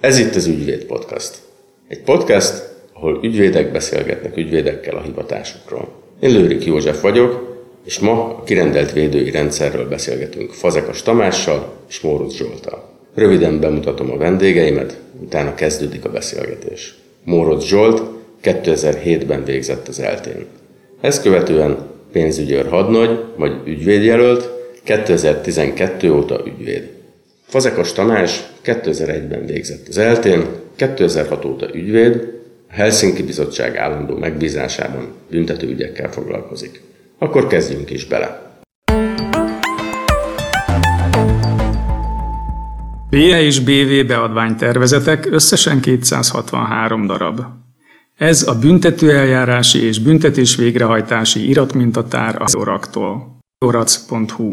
Ez itt az Ügyvéd Podcast. Egy podcast, ahol ügyvédek beszélgetnek ügyvédekkel a hivatásukról. Én Lőrik József vagyok, és ma a kirendelt védői rendszerről beszélgetünk Fazekas Tamással és Mórotz Zsolttal. Röviden bemutatom a vendégeimet, utána kezdődik a beszélgetés. Mórotz Zsolt 2007-ben végzett az ELTE-n. Ezt követően pénzügyőr hadnagy, majd ügyvédjelölt, 2012 óta ügyvéd. Fazekas Tamás 2001-ben végzett az ELTE-n, 2006 óta ügyvéd, a Helsinki Bizottság állandó megbízásában büntetőügyekkel foglalkozik. Akkor kezdjünk is bele! BE és BV beadványtervezetek összesen 263 darab. Ez a büntetőeljárási és büntetés végrehajtási iratmintatár az Orac-tól. Orac.hu.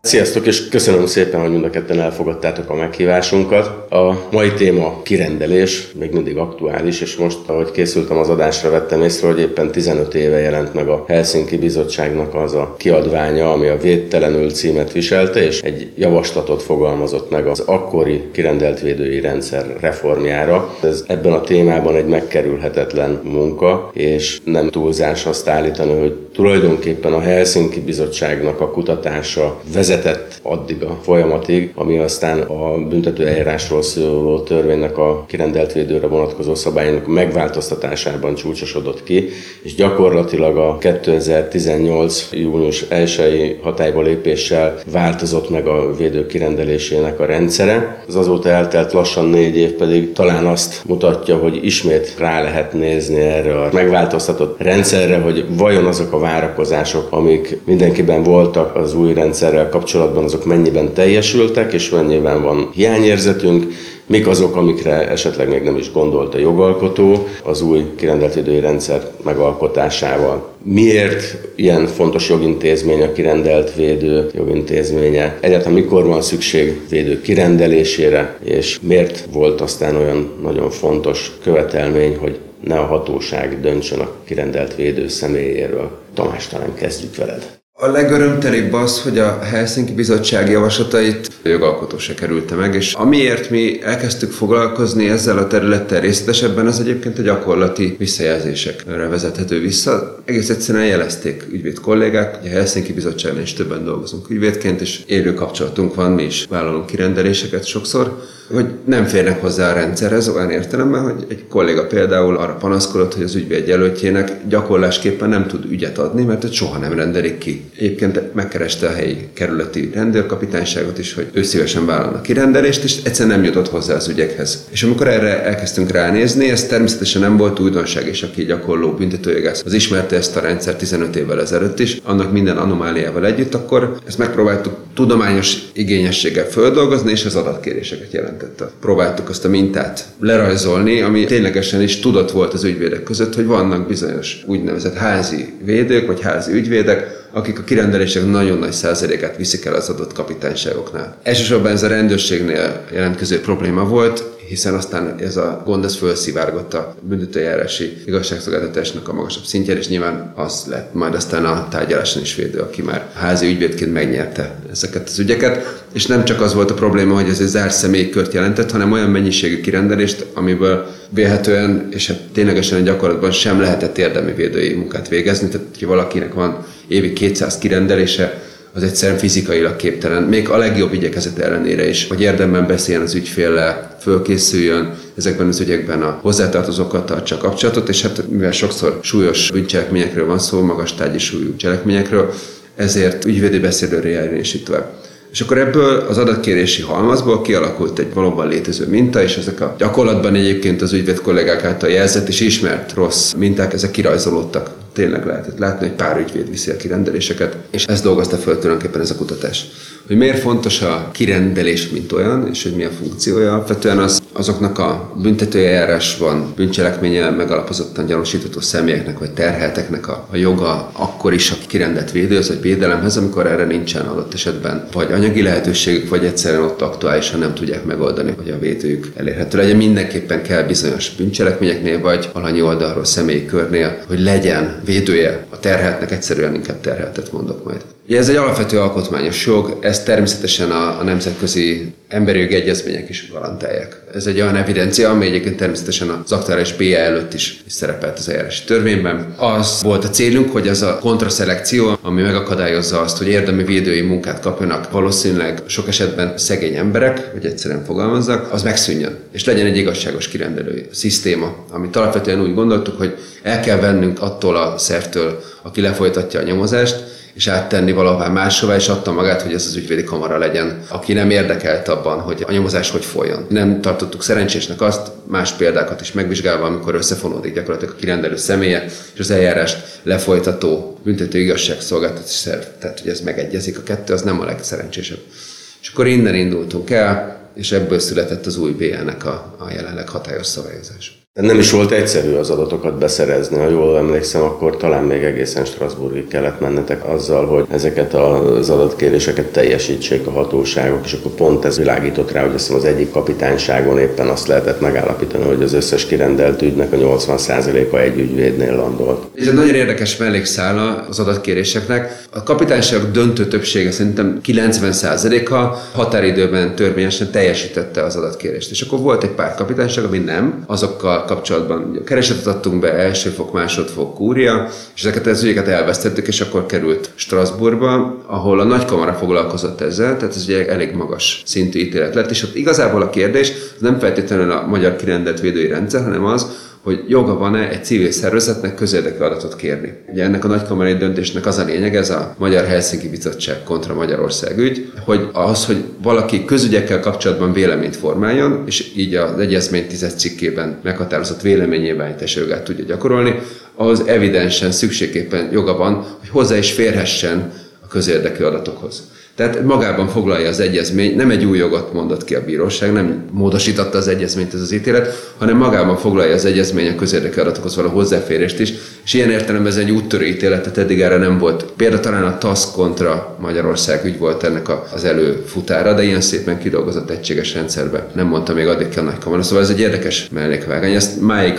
Sziasztok, és köszönöm szépen, hogy mind a ketten elfogadtátok a meghívásunkat. A mai téma kirendelés, még mindig aktuális, és most, ahogy készültem az adásra, vettem észre, hogy éppen 15 éve jelent meg a Helsinki Bizottságnak az a kiadványa, ami a Védtelenül címet viselte, és egy javaslatot fogalmazott meg az akkori kirendelt védői rendszer reformjára. Ez ebben a témában egy megkerülhetetlen munka, és nem túlzás azt állítani, hogy tulajdonképpen a Helsinki Bizottságnak a kutatása vezetett addig a folyamatig, ami aztán a büntetőeljárásról szóló törvénynek a kirendelt védőre vonatkozó szabályának megváltoztatásában csúcsosodott ki, és gyakorlatilag a 2018. június 1-i hatályba lépéssel változott meg a védő kirendelésének a rendszere. Az azóta eltelt lassan 4 év pedig talán azt mutatja, hogy ismét rá lehet nézni erre a megváltoztatott rendszerre, hogy vajon azok a várakozások, amik mindenkiben voltak az új rendszerrel kapcsolatban, azok mennyiben teljesültek, és mennyiben van hiányérzetünk, mik azok, amikre esetleg még nem is gondolt a jogalkotó az új kirendelt védői rendszer megalkotásával. Miért ilyen fontos jogintézmény a kirendelt védő jogintézménye? Egyáltalán mikor van szükség védő kirendelésére, és miért volt aztán olyan nagyon fontos követelmény, hogy ne a hatóság döntsön a kirendelt védő személyéről? Tamás, talán kezdjük veled. A legörömtelibb az, hogy a Helsinki Bizottság javaslatait a jogalkotó se kerülte meg, és amiért mi elkezdtük foglalkozni ezzel a területtel részletesebben, az egyébként a gyakorlati visszajelzésekre vezethető vissza. Egész egyszerűen jelezték ügyvéd kollégák, hogy a Helsinki Bizottságnál is többen dolgozunk ügyvédként, és élő kapcsolatunk van, mi is vállalunk kirendeléseket sokszor, hogy nem férnek hozzá a rendszerhez olyan értelemben, hogy egy kolléga például arra panaszkodott, hogy az ügyvéd jelöltjének gyakorlásképpen nem tud ügyet adni, mert soha nem rendelik ki. Egyébként megkereste a helyi kerületi rendőrkapitányságot is, hogy ő szívesen vállalna kirendelést, és egyszerűen nem jutott hozzá az ügyekhez. És amikor erre elkezdtünk ránézni, ez természetesen nem volt újdonság, és aki gyakorló büntetőjogász az ismerte ezt a rendszer 15 évvel ezelőtt is, annak minden anomáliával együtt, akkor ezt megpróbáltuk tudományos igényességgel földolgozni, és az adatkéréseket jelentette. Próbáltuk azt a mintát lerajzolni, ami ténylegesen is tudott volt az ügyvédek között, hogy vannak bizonyos úgynevezett házi védők, vagy házi ügyvédek, akik a kirendelések nagyon nagy százalékát viszik el az adott kapitányságoknál. Elsősorban ez a rendőrségnél jelentkező probléma volt, hiszen aztán ez a gond ez felszivárgott a büntetőjárási igazságszolgáltatásnak a magasabb szintjére, és nyilván az lett majd aztán a tárgyaláson is védő, aki már házi ügyvédként megnyerte ezeket az ügyeket. És nem csak az volt a probléma, hogy ez egy zárt személykört jelentett, hanem olyan mennyiségű kirendelést, amiből vélhetően, és hát ténylegesen a gyakorlatban sem lehetett érdemi védői munkát végezni, tehát hogyha valakinek van évi 200 kirendelése, az egyszerűen fizikailag képtelen, még a legjobb igyekezet ellenére is, hogy érdemben beszéljen az ügyféllel, fölkészüljön, ezekben az ügyekben a hozzátartozókkal tartsa kapcsolatot, és hát mivel sokszor súlyos bűncselekményekről van szó, magas tárgyi súlyú cselekményekről, ezért ügyvédi beszélőre járjon és így tovább. És akkor ebből az adatkérési halmazból kialakult egy valóban létező minta, és ezek a gyakorlatban egyébként az ügyvéd kollégák által jelzett és ismert rossz minták, ezek kirajzolódtak. Tényleg lehetett látni, hogy pár ügyvéd viszi a kirendeléseket, és ezt dolgozta föl tulajdonképpen ez a kutatás. Hogy miért fontos a kirendelés, mint olyan, és hogy mi a funkciója, alapvetően az azoknak a büntetőeljárásban bűncselekménnyel megalapozottan gyanúsítható személyeknek vagy terhelteknek a joga akkor is a kirendelt védőhöz vagy védelemhez, amikor erre nincsen adott esetben vagy anyagi lehetőségük, vagy egyszerűen ott aktuálisan nem tudják megoldani, hogy a védőjük elérhető legyen. Mindenképpen kell bizonyos bűncselekményeknél vagy alanyi oldalról személyi körnél, hogy legyen védője a terheltnek, egyszerűen inkább terheltet mondok majd. Ugye ez egy alapvető alkotmányos jog, ezt természetesen a nemzetközi emberi jogi egyezmények is garantálják. Ez egy olyan evidencia, ami egyébként természetesen az aktuális BE előtt is szerepelt az eljárási törvényben. Az volt a célunk, hogy ez a kontraszelekció, ami megakadályozza azt, hogy érdemi védői munkát kapjanak valószínűleg sok esetben szegény emberek, hogy egyszerűen fogalmazzak, az megszűnjön, és legyen egy igazságos kirendelői szisztéma, amit alapvetően úgy gondoltuk, hogy el kell vennünk attól a szervtől, aki lefolytatja a nyomozást, és áttenni valahová máshová, és adta magát, hogy ez az ügyvédi kamara legyen, aki nem érdekelt abban, hogy a nyomozás hogy folyjon. Nem tartottuk szerencsésnek azt, más példákat is megvizsgálva, amikor összefonódik gyakorlatilag a kirendelő személye, és az eljárást lefolytató büntető igazságszolgáltatási szerv. Tehát, hogy ez megegyezik a kettő, az nem a legszerencsésebb. És akkor innen indultunk el, és ebből született az új BL-nek a jelenleg hatályos szabályozás. Nem is volt egyszerű az adatokat beszerezni. Ha jól emlékszem, akkor talán még egészen Strasbourgig kellett mennetek azzal, hogy ezeket az adatkéréseket teljesítsék a hatóságok, és akkor pont ez világított rá, hogy azt hiszem az egyik kapitányságon éppen azt lehetett megállapítani, hogy az összes kirendelt ügynek a 80%-a egy ügyvédnél landolt. Ez egy nagyon érdekes mellékszála az adatkéréseknek. A kapitányságok döntő többsége, szerintem 90%-a határidőben törvényesen teljesítette az adatkérést. És akkor volt egy pár kapitányság, ami nem, azokkal kapcsolatban keresetet adtunk be, elsőfok, másodfok, kúria, és ezeket az ügyeket elvesztettük, és akkor került Strasbourgba, ahol a nagykamara foglalkozott ezzel, tehát ez ugye elég magas szintű ítélet lett, és ott igazából a kérdés nem feltétlenül a magyar kirendelt védői rendszer, hanem az, hogy joga van-e egy civil szervezetnek közérdekű adatot kérni. Ugye ennek a nagykamarai döntésnek az a lényeg, ez a Magyar Helsinki Bizottság kontra Magyarország ügy, hogy az, hogy valaki közügyekkel kapcsolatban véleményt formáljon, és így az egyezmény 10. cikkében meghatározott véleménynyilvánítási jogát tudja gyakorolni, ahhoz evidensen szükségképpen joga van, hogy hozzá is férhessen a közérdekű adatokhoz. Tehát magában foglalja az egyezmény, nem egy új jogot mondott ki a bíróság, nem módosította az egyezményt ez az ítélet, hanem magában foglalja az egyezmény a közérdekű adatokhoz való hozzáférést is, és ilyen értelemben ez egy úttörő ítélet, tehát eddig erre nem volt. Például talán a TASZ kontra Magyarország ügy volt ennek az előfutára, de ilyen szépen kidolgozott egységes rendszerbe. Nem mondta még addig ki a nagykamara. Szóval ez egy érdekes mellékvágány, ezt máig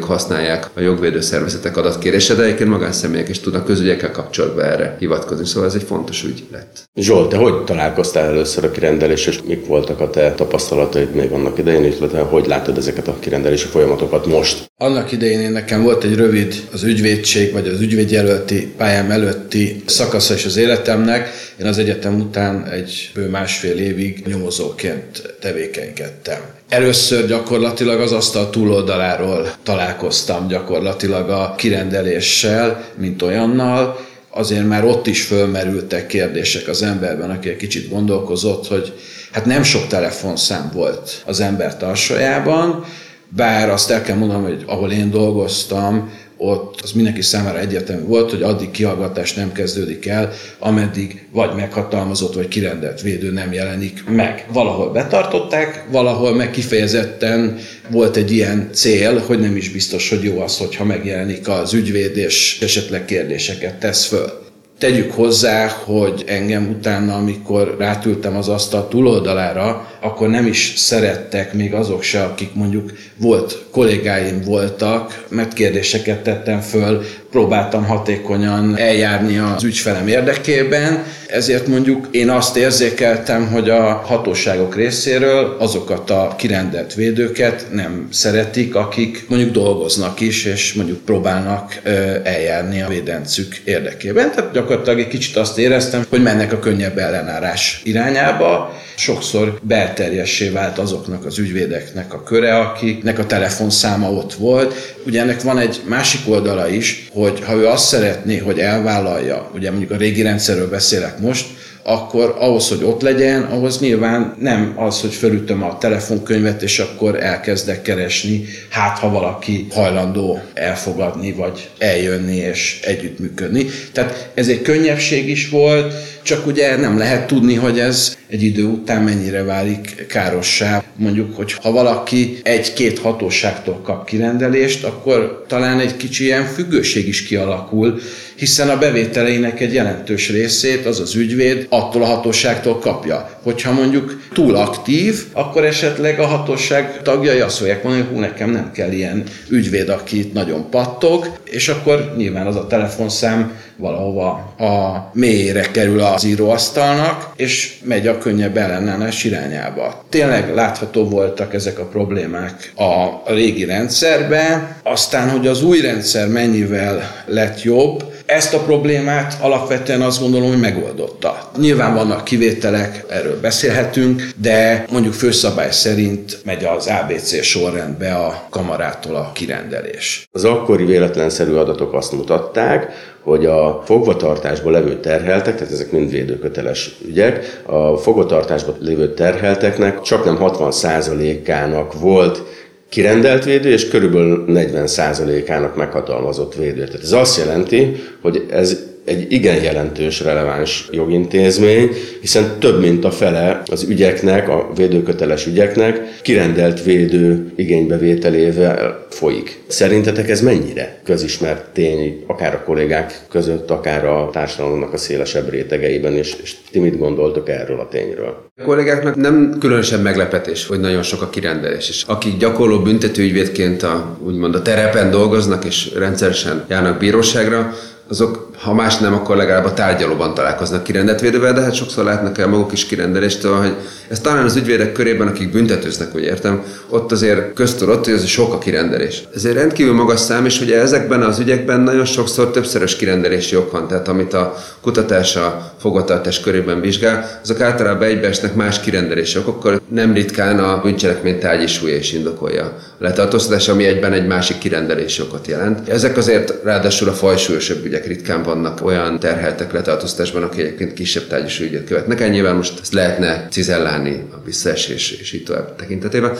használják a jogvédő szervezetek adatkérése, de egyébként magánszemélyek is tudnak közügyekkel kapcsolatban erre hivatkozni. Szóval ez egy fontos ügy lett. Zsolt, te hogy találkoztál először a kirendeléssel, és mik voltak a te tapasztalataid még annak idején, illetve hogy látod ezeket a kirendelési folyamatokat most? Annak idején nekem volt egy rövid az ügyvédség, vagy az ügyvédjelölti pályám előtti szakasza is az életemnek. Én az egyetem után egy bő másfél évig nyomozóként tevékenykedtem. Először gyakorlatilag az asztal túloldaláról találkoztam gyakorlatilag a kirendeléssel, mint olyannal. Azért már ott is fölmerültek kérdések az emberben, aki egy kicsit gondolkozott, hogy hát nem sok telefonszám volt az ember tarsajában, bár azt el kell mondanom, hogy ahol én dolgoztam, ott az mindenki számára egyértelmű volt, hogy addig kihallgatás nem kezdődik el, ameddig vagy meghatalmazott, vagy kirendelt védő nem jelenik meg. Valahol betartották, valahol meg kifejezetten volt egy ilyen cél, hogy nem is biztos, hogy jó az, hogyha megjelenik az ügyvéd, és esetleg kérdéseket tesz föl. Tegyük hozzá, hogy engem utána, amikor rátültem az asztal túloldalára, akkor nem is szerettek még azok se, akik mondjuk volt kollégáim voltak, mert kérdéseket tettem föl, próbáltam hatékonyan eljárni az ügyfelem érdekében, ezért mondjuk én azt érzékeltem, hogy a hatóságok részéről azokat a kirendelt védőket nem szeretik, akik mondjuk dolgoznak is, és mondjuk próbálnak eljárni a védencük érdekében. Tehát gyakorlatilag egy kicsit azt éreztem, hogy mennek a könnyebb ellenárás irányába. Sokszor belterjessé vált azoknak az ügyvédeknek a köre, akiknek a telefonszáma ott volt. Ugye ennek van egy másik oldala is, hogy ha ő azt szeretné, hogy elvállalja, ugye mondjuk a régi rendszerről beszélek most, akkor ahhoz, hogy ott legyen, ahhoz nyilván nem az, hogy fölütöm a telefonkönyvet, és akkor elkezdek keresni, hát ha valaki hajlandó elfogadni, vagy eljönni és együttműködni. Tehát ez egy könnyebbség is volt, csak ugye nem lehet tudni, hogy ez egy idő után mennyire válik károssá. Mondjuk, hogy ha valaki egy-két hatóságtól kap kirendelést, akkor talán egy kicsi ilyen függőség is kialakul, hiszen a bevételeinek egy jelentős részét az az ügyvéd attól a hatóságtól kapja. Hogyha mondjuk túl aktív, akkor esetleg a hatóság tagjai azt fogják mondani, hogy nekem nem kell ilyen ügyvéd, aki itt nagyon pattog, és akkor nyilván az a telefonszám valahova a mélyére kerül az íróasztalnak, és megy a könnyebb ellenállás irányába. Tényleg látható voltak ezek a problémák a régi rendszerben, aztán, hogy az új rendszer mennyivel lett jobb, ezt a problémát alapvetően azt gondolom, hogy megoldotta. Nyilván vannak kivételek, erről beszélhetünk, de mondjuk főszabály szerint megy az ABC sorrendbe a kamarától a kirendelés. Az akkori véletlenszerű adatok azt mutatták, hogy a fogvatartásban levő terheltek, tehát ezek mind védőköteles ügyek, a fogvatartásban lévő terhelteknek csaknem 60%-ának volt kirendelt védő, és körülbelül 40%-ának meghatalmazott védő. Tehát ez azt jelenti, hogy ez egy igen jelentős, releváns jogintézmény, hiszen több mint a fele az ügyeknek, a védőköteles ügyeknek kirendelt védő igénybevételével folyik. Szerintetek ez mennyire közismert tény, akár a kollégák között, akár a társadalomnak a szélesebb rétegeiben, és ti mit gondoltok erről a tényről? A kollégáknak nem különösen meglepetés, hogy nagyon sok a kirendelés, és akik gyakorló büntetőügyvédként úgymond a terepen dolgoznak, és rendszeresen járnak bíróságra, azok, ha más nem, akkor legalább a tárgyalóban találkoznak kirendeltvédővel, de hát sokszor látnak el maguk is kirendeléstől, hogy ez talán az ügyvédek körében, akik büntetőznek, úgy értem, ott azért köztudott, hogy ez sok a kirendelés. Ezért rendkívül magas szám, és ugye ezekben az ügyekben nagyon sokszor többszörös kirendelési jog van, tehát amit a kutatás a fogvatartás körében vizsgál, azok általában egybeesnek más kirendelési jogokkal, nem ritkán a bűncselekmény tárgyi súlya is indokolja a letartóztatás, ami egyben egy másik kirendelési jogot jelent. Ezek azért ráadásul a fajsúlyosabb ügyek, ritkán vannak olyan terheltek letartóztatásban, akik egyébként kisebb tárgyi ügyet követnek el. Nyilván most ezt lehetne cizellálni a visszaesés és így tovább tekintetében.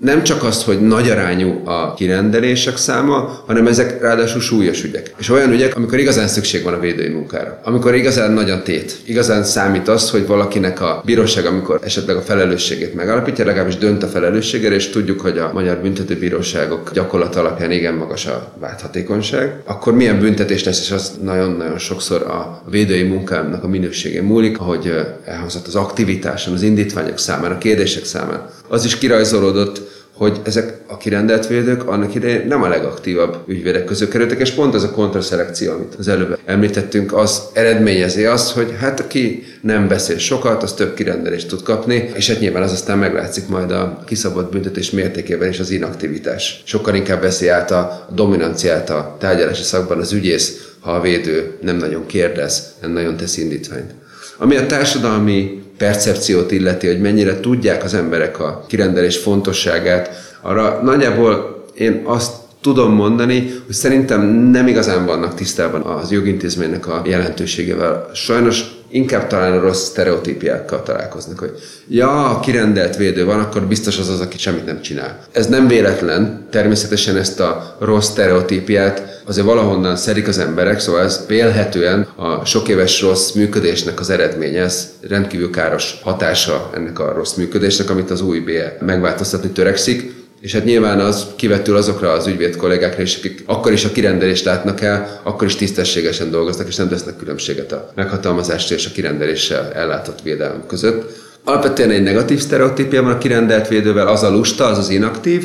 Nem csak az, hogy nagy arányú a kirendelések száma, hanem ezek ráadásul súlyos ügyek. És olyan ügyek, amikor igazán szükség van a védői munkára. Amikor igazán nagy a tét. Igazán számít az, hogy valakinek a bíróság, amikor esetleg a felelősségét megállapítja, legalábbis dönt a felelősségére, és tudjuk, hogy a magyar büntetőbíróságok gyakorlat alapján igen magas a válthatékonyság, akkor milyen büntetés lesz, és az nagyon-nagyon sokszor a védői munkának a minőségén múlik, ahogy elhangzott az aktivitáson, az indítványok számán, a kérdések számán. Az is kirajzolódott, hogy ezek a kirendelt védők annak idején nem a legaktívabb ügyvédek közül kerültek, és pont ez a kontraszelekció, amit az előbb említettünk, az eredményezi azt, hogy hát aki nem beszél sokat, az több kirendelést tud kapni, és hát nyilván az aztán meglátszik majd a kiszabott büntetés mértékében és az inaktivitás. Sokkal inkább veszi át a dominanciát a tárgyalási szakban az ügyész, ha a védő nem nagyon kérdez, nem nagyon tesz indítványt. Ami a társadalmi percepciót illeti, hogy mennyire tudják az emberek a kirendelés fontosságát, arra nagyjából én azt tudom mondani, hogy szerintem nem igazán vannak tisztában az jogintézménynek a jelentőségével. Sajnos inkább talán a rossz sztereotípiákkal találkoznak, hogy a kirendelt védő van, akkor biztos az az, aki semmit nem csinál. Ez nem véletlen, természetesen ezt a rossz sztereotípiát azért valahonnan szedik az emberek, szóval ez vélhetően a sok éves rossz működésnek az eredménye, ez rendkívül káros hatása ennek a rossz működésnek, amit az új BE megváltoztatni törekszik. És hát nyilván az kivetül azokra az ügyvéd kollégákra is, akik akkor is a kirendelést látnak el, akkor is tisztességesen dolgoznak, és nem tesznek különbséget a meghatalmazást és a kirendeléssel ellátott védelem között. Alapvetően egy negatív sztereotípia van a kirendelt védővel, az a lusta, az az inaktív,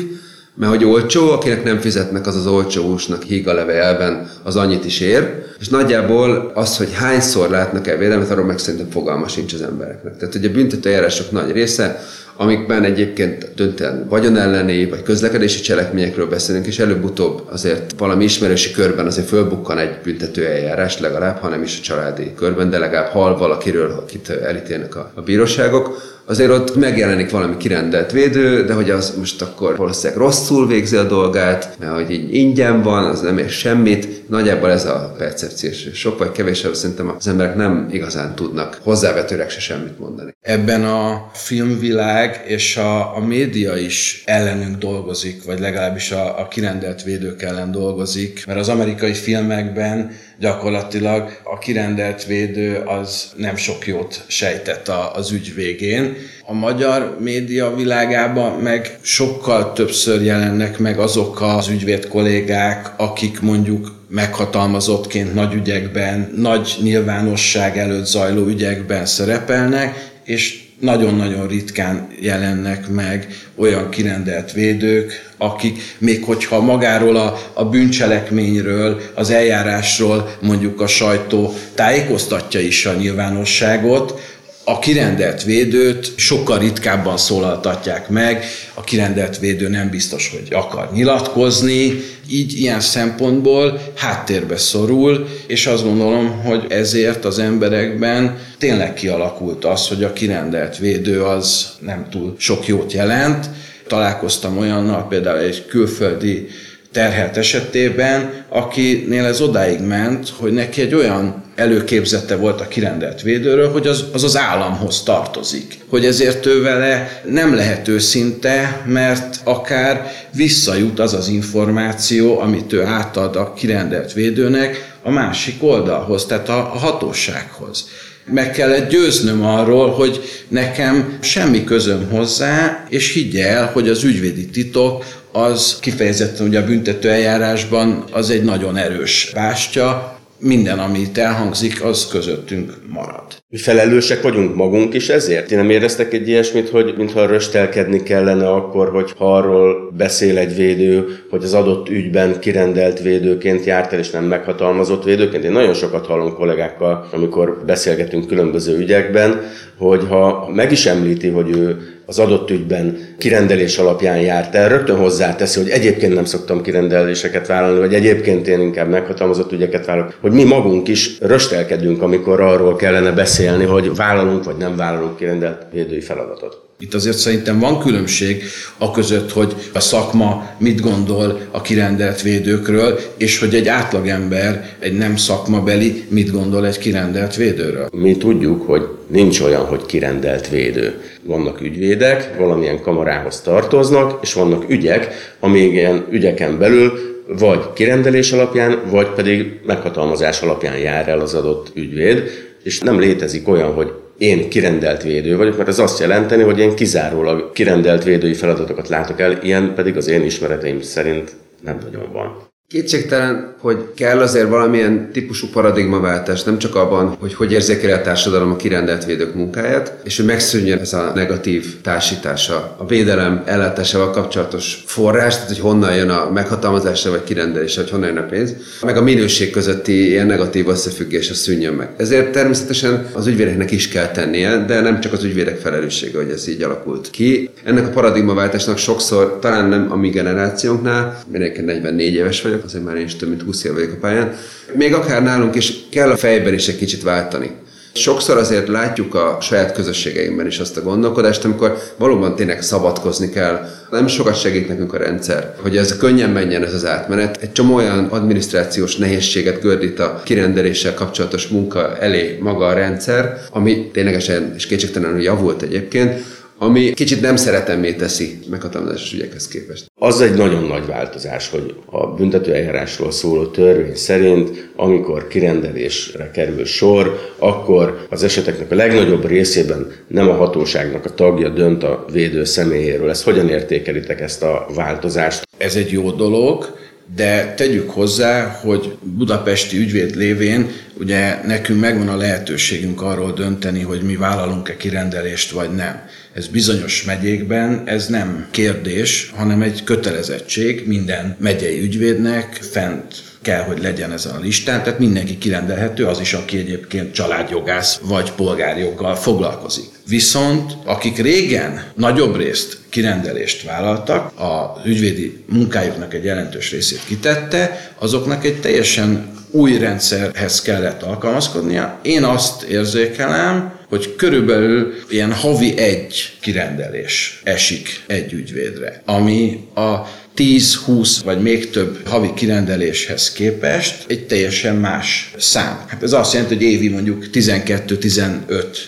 mert hogy olcsó, akinek nem fizetnek, az az olcsó húsnak híga leve elven, az annyit is ér. És nagyjából az, hogy hányszor látnak el védelmet, arról meg szerintem fogalma sincs az embereknek. Tehát ugye a büntetőeljárások nagy része, amikben egyébként döntően vagyonelleni vagy közlekedési cselekményekről beszélünk, és előbb-utóbb azért valami ismerősi körben azért fölbukkan egy büntetőeljárás legalább, ha nem is a családi körben, de legalább hall valakiről, akit elítélnek a bíróságok. Azért ott megjelenik valami kirendelt védő, de hogy az most akkor valószínűleg rosszul végzi a dolgát, mert hogy így ingyen van, az nem ér semmit. Nagyjából ez a percepció, és sok vagy kevésbé szerintem az emberek nem igazán tudnak hozzávetőleg se semmit mondani. Ebben a filmvilág meg, és a média is ellenünk dolgozik, vagy legalábbis a kirendelt védők ellen dolgozik, mert az amerikai filmekben gyakorlatilag a kirendelt védő az nem sok jót sejtett az ügy végén. A magyar média világában meg sokkal többször jelennek meg azok az ügyvéd kollégák, akik mondjuk meghatalmazottként nagy ügyekben, nagy nyilvánosság előtt zajló ügyekben szerepelnek, és nagyon-nagyon ritkán jelennek meg olyan kirendelt védők, akik még hogyha magáról a bűncselekményről, az eljárásról mondjuk a sajtó tájékoztatja is a nyilvánosságot, a kirendelt védőt sokkal ritkábban szólaltatják meg, a kirendelt védő nem biztos, hogy akar nyilatkozni, így ilyen szempontból háttérbe szorul, és azt gondolom, hogy ezért az emberekben tényleg kialakult az, hogy a kirendelt védő az nem túl sok jót jelent. Találkoztam olyannal, például egy külföldi terhelt esetében, akinél ez odáig ment, hogy neki egy olyan előképzete volt a kirendelt védőről, hogy az államhoz tartozik. Hogy ezért ő vele nem lehet őszinte, mert akár visszajut az az információ, amit ő átad a kirendelt védőnek a másik oldalhoz, tehát a hatósághoz. Meg kellett győznöm arról, hogy nekem semmi közöm hozzá, és higgy el, hogy az ügyvédi titok az kifejezetten ugye a büntető eljárásban az egy nagyon erős bástya, minden, amit elhangzik, az közöttünk marad. Mi felelősek vagyunk magunk is ezért? Ti nem éreztek egy ilyesmit, hogy mintha röstelkedni kellene akkor, hogyha arról beszél egy védő, hogy az adott ügyben kirendelt védőként járt el, és nem meghatalmazott védőként? Én nagyon sokat hallom kollégákkal, amikor beszélgetünk különböző ügyekben, hogy ha meg is említi, hogy ő az adott ügyben kirendelés alapján járt el, rögtön hozzáteszi, hogy egyébként nem szoktam kirendeléseket vállalni, vagy egyébként én inkább meghatalmazott ügyeket vállalok, hogy mi magunk is röstelkedünk, amikor arról kellene beszélni, hogy vállalunk vagy nem vállalunk kirendelt védői feladatot. Itt azért szerintem van különbség aközött, hogy a szakma mit gondol a kirendelt védőkről, és hogy egy átlagember, egy nem szakmabeli mit gondol egy kirendelt védőről. Mi tudjuk, hogy nincs olyan, hogy kirendelt védő. Vannak ügyvédek, valamilyen kamarához tartoznak, és vannak ügyek, amíg ilyen ügyeken belül vagy kirendelés alapján, vagy pedig meghatalmazás alapján jár el az adott ügyvéd, és nem létezik olyan, hogy én kirendelt védő vagyok, mert ez azt jelenteni, hogy én kizárólag kirendelt védői feladatokat látok el, ilyen pedig az én ismereteim szerint nem nagyon van. Kétségtelen, hogy kell azért valamilyen típusú paradigmaváltás, nem csak abban, hogy hogy érzékeli a társadalom a kirendelt védők munkáját, és hogy megszűnjön ez a negatív társítása, a védelem ellátásával kapcsolatos forrás, tehát hogy honnan jön a meghatalmazásra vagy kirendelésre, vagy honnan jön a pénz, meg a minőség közötti ilyen negatív összefüggés szűnjön meg. Ezért természetesen az ügyvédeknek is kell tennie, de nem csak az ügyvédek felelőssége, hogy ez így alakult ki. Ennek a paradigmaváltásnak sokszor, talán nem a mi generációnknál, mindenki 44 éves vagyok, azért már én is több mint 20 év vagyok a pályán, még akár nálunk is kell a fejben is egy kicsit váltani. Sokszor azért látjuk a saját közösségeinkben is azt a gondolkodást, amikor valóban tényleg szabadkozni kell. Nem sokat segít nekünk a rendszer, hogy ez könnyen menjen ez az átmenet. Egy csomó olyan adminisztrációs nehézséget gördít a kirendeléssel kapcsolatos munka elé maga a rendszer, ami ténylegesen és kétségtelenül javult egyébként, ami kicsit nem szeretemmé teszi meghatalmazásos ügyekhez képest. Az egy nagyon nagy változás, hogy a büntetőeljárásról szóló törvény szerint, amikor kirendelésre kerül sor, akkor az eseteknek a legnagyobb részében nem a hatóságnak a tagja dönt a védő személyéről. Ezt hogyan értékelitek, ezt a változást? Ez egy jó dolog, de tegyük hozzá, hogy budapesti ügyvéd lévén ugye nekünk megvan a lehetőségünk arról dönteni, hogy mi vállalunk-e kirendelést vagy nem. Ez bizonyos megyékben, ez nem kérdés, hanem egy kötelezettség, minden megyei ügyvédnek fent kell, hogy legyen ezen a listán, tehát mindenki kirendelhető, az is, aki egyébként családjogász vagy polgárjoggal foglalkozik. Viszont akik régen nagyobb részt kirendelést vállaltak, az ügyvédi munkájuknak egy jelentős részét kitette, azoknak egy teljesen új rendszerhez kellett alkalmazkodnia. Én azt érzékelem, hogy körülbelül ilyen havi egy kirendelés esik egy ügyvédre, ami a 10-20 vagy még több havi kirendeléshez képest egy teljesen más szám. Hát ez azt jelenti, hogy évi mondjuk 12-15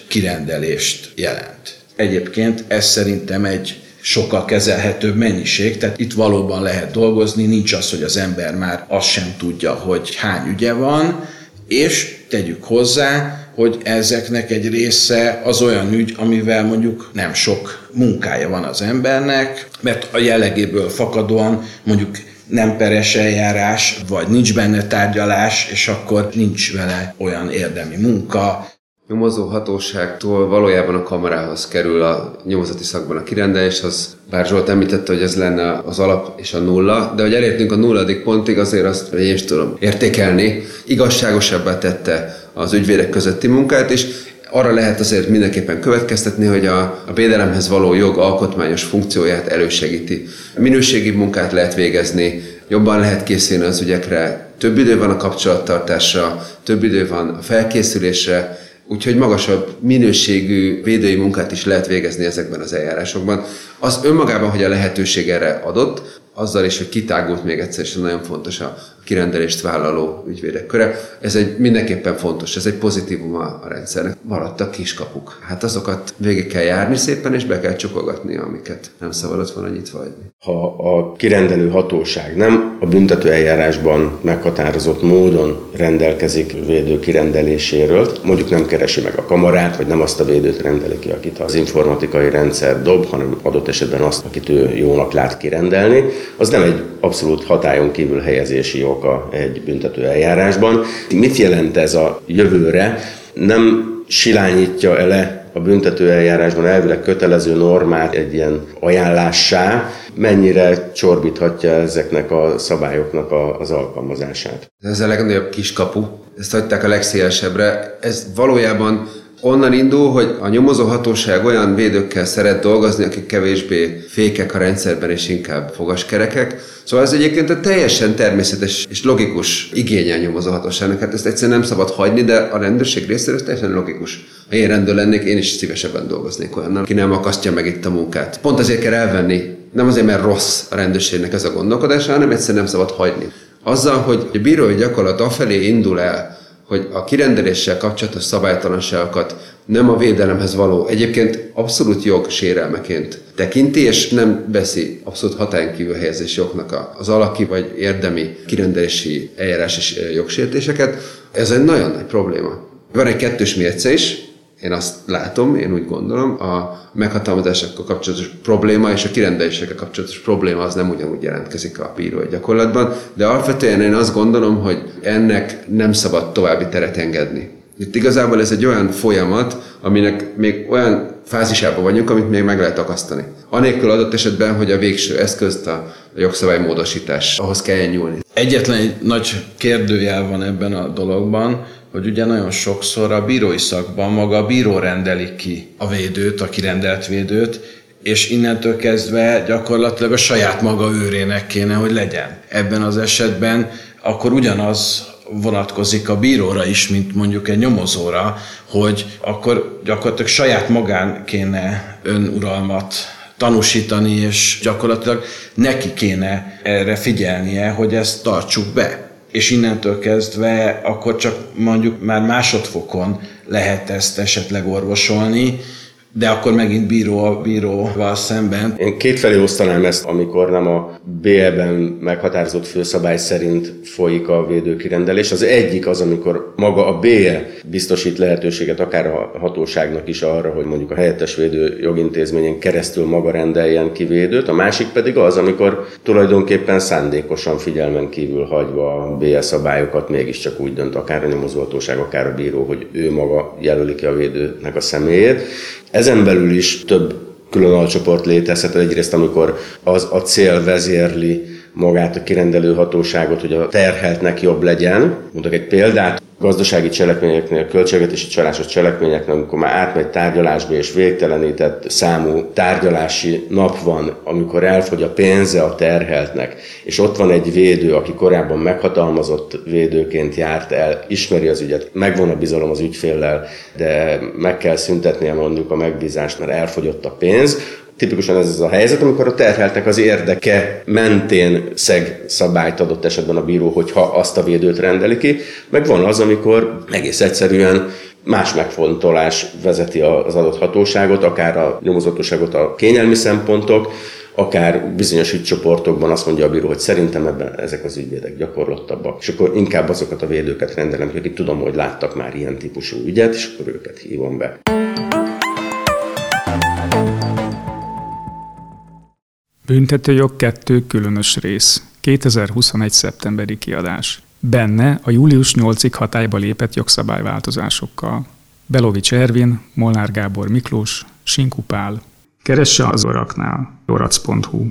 kirendelést jelent. Egyébként ez szerintem egy sokkal kezelhetőbb mennyiség, tehát itt valóban lehet dolgozni, nincs az, hogy az ember már azt sem tudja, hogy hány ügye van, és tegyük hozzá, hogy ezeknek egy része az olyan ügy, amivel mondjuk nem sok munkája van az embernek, mert a jellegéből fakadóan mondjuk nem peres eljárás, vagy nincs benne tárgyalás, és akkor nincs vele olyan érdemi munka. Nyomozóhatóságtól valójában a kamarához kerül a nyomozati szakban a kirendelés, az bár Zsolt említette, hogy ez lenne az alap és a nulla, de hogy elértünk a nulladik pontig, azért azt, hogy én is tudom értékelni, igazságosabbá tette az ügyvédek közötti munkát, és arra lehet azért mindenképpen következtetni, hogy a védelemhez való jog alkotmányos funkcióját elősegíti. Minőségi munkát lehet végezni, jobban lehet készülni az ügyekre, több idő van a kapcsolattartásra, több idő van a felkészülésre, úgyhogy magasabb minőségű védői munkát is lehet végezni ezekben az eljárásokban. Az önmagában, hogy a lehetőség erre adott, azzal is, hogy kitágult még egyszer, és nagyon fontos a kirendelést vállaló ügyvédek köre. Ez egy mindenképpen fontos, ez egy pozitívum a rendszernek. Maradtak kiskapuk. Hát azokat végig kell járni szépen, és be kell csukolgatni, amiket nem szabadott volna nyitva hagyni. Ha a kirendelő hatóság nem a büntető eljárásban meghatározott módon rendelkezik védő kirendeléséről, mondjuk nem keresi meg a kamarát, vagy nem azt a védőt rendeli ki, akit az informatikai rendszer dob, hanem adott esetben azt, akit ő jónak lát kirendelni, az nem egy abszolút hatályon kívül helyezési oka egy büntető eljárásban. Mit jelent ez a jövőre? Nem silányítja ele a büntető eljárásban elvileg kötelező normát egy ilyen ajánlássá, mennyire csorbíthatja ezeknek a szabályoknak az alkalmazását? Ez a legnagyobb kiskapu, ezt hagyták a legszélesebbre. Ez valójában onnan indul, hogy a nyomozóhatóság olyan védőkkel szeret dolgozni, akik kevésbé fékek a rendszerben és inkább fogaskerekek. Szóval ez egyébként a teljesen természetes és logikus igénye a nyomozóhatóságnak. Hát ezt egyszerűen nem szabad hagyni, de a rendőrség részéről ez teljesen logikus. Ha én rendőr lennék, én is szívesebben dolgoznék olyannal, aki nem akasztja meg itt a munkát. Pont azért kell elvenni. Nem azért, mert rossz a rendőrségnek ez a gondolkodása, hanem egyszerűen nem szabad hagyni. Azzal, hogy a bírói gyakorlat afelé indul el, hogy a kirendeléssel kapcsolatos szabálytalanságokat nem a védelemhez való, egyébként abszolút jog sérelmeként tekinti, és nem veszi abszolút hatályon kívül helyezési jognak az alaki vagy érdemi kirendelési eljárási jogsértéseket. Ez egy nagyon nagy probléma. Van egy kettős mérce is, én azt látom, én úgy gondolom, a meghatalmazásokkal kapcsolatos probléma és a kirendelésekkel kapcsolatos probléma az nem ugyanúgy jelentkezik a bírói gyakorlatban, de alapvetően én azt gondolom, hogy ennek nem szabad további teret engedni. Itt igazából ez egy olyan folyamat, aminek még olyan fázisában vagyunk, amit még meg lehet akasztani. Anélkül adott esetben, hogy a végső eszközt a jogszabálymódosítás, ahhoz kelljen nyúlni. Egyetlen egy nagy kérdőjel van ebben a dologban, hogy ugye nagyon sokszor a bírói szakban maga a bíró rendeli ki a védőt, a kirendelt védőt, és innentől kezdve gyakorlatilag a saját maga őrének kéne, hogy legyen. Ebben az esetben akkor ugyanaz vonatkozik a bíróra is, mint mondjuk egy nyomozóra, hogy akkor gyakorlatilag saját magán kéne önuralmat tanúsítani, és gyakorlatilag neki kéne erre figyelnie, hogy ezt tartsuk be. És innentől kezdve akkor csak mondjuk már másodfokon lehet ezt esetleg orvosolni, de akkor megint bíró a bíróval szemben. Én kétfelé osztanám ezt, amikor nem a BL-ben meghatározott főszabály szerint folyik a védőkirendelés. Az egyik az, amikor maga a BL biztosít lehetőséget akár a hatóságnak is arra, hogy mondjuk a helyettes védő jogintézményen keresztül maga rendeljen ki védőt. A másik pedig az, amikor tulajdonképpen szándékosan figyelmen kívül hagyva a BL szabályokat mégiscsak úgy dönt akár a nyomozóhatóság, akár a bíró, hogy ő maga jelöli ki a védőnek a személyét. Ezen belül is több külön alcsoport létezhet, egyrészt amikor az a cél vezérli magát a kirendelő hatóságot, hogy a terheltnek jobb legyen. Mondok egy példát, gazdasági cselekményeknél, költségvetési csalásos cselekményeknél, amikor már átmegy tárgyalásba és végtelenített számú tárgyalási nap van, amikor elfogy a pénze a terheltnek, és ott van egy védő, aki korábban meghatalmazott védőként járt el, ismeri az ügyet, megvan a bizalom az ügyféllel, de meg kell szüntetnie mondjuk a megbízást, mert elfogyott a pénz. Tipikusan ez az a helyzet, amikor a terheltnek az érdeke mentén szeg szabályt adott esetben a bíró, hogyha azt a védőt rendeli ki, meg van az, amikor egész egyszerűen más megfontolás vezeti az adott hatóságot, akár a nyomozatosságot a kényelmi szempontok, akár bizonyos ügycsoportokban azt mondja a bíró, hogy szerintem ebben ezek az ügyvédek gyakorlottabbak, és akkor inkább azokat a védőket rendelem, akik tudom, hogy láttak már ilyen típusú ügyet, és akkor őket hívom be. Büntetőjog 2 különös rész. 2021. szeptemberi kiadás. Benne a július 8-ig hatályba lépett jogszabályváltozásokkal. Belovics Ervin, Molnár Gábor Miklós, Sinkú Pál. Keresse az Oracnál. Orac.hu.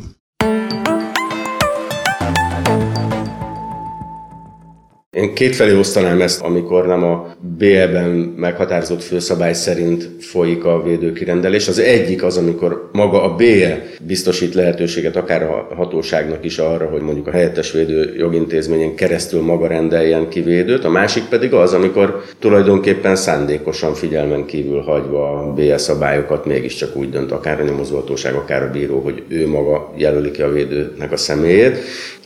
Én kétfelé osztanám ezt, amikor nem a BL-ben meghatározott főszabály szerint folyik a védőkirendelés. Az egyik az, amikor maga a BL biztosít lehetőséget akár a hatóságnak is arra, hogy mondjuk a helyettes védő jogintézményen keresztül maga rendeljen ki védőt. A másik pedig az, amikor tulajdonképpen szándékosan figyelmen kívül hagyva a BL szabályokat mégiscsak úgy dönt akár a nyomozóhatóság, akár a bíró, hogy ő maga jelöli ki a védőnek a személyét.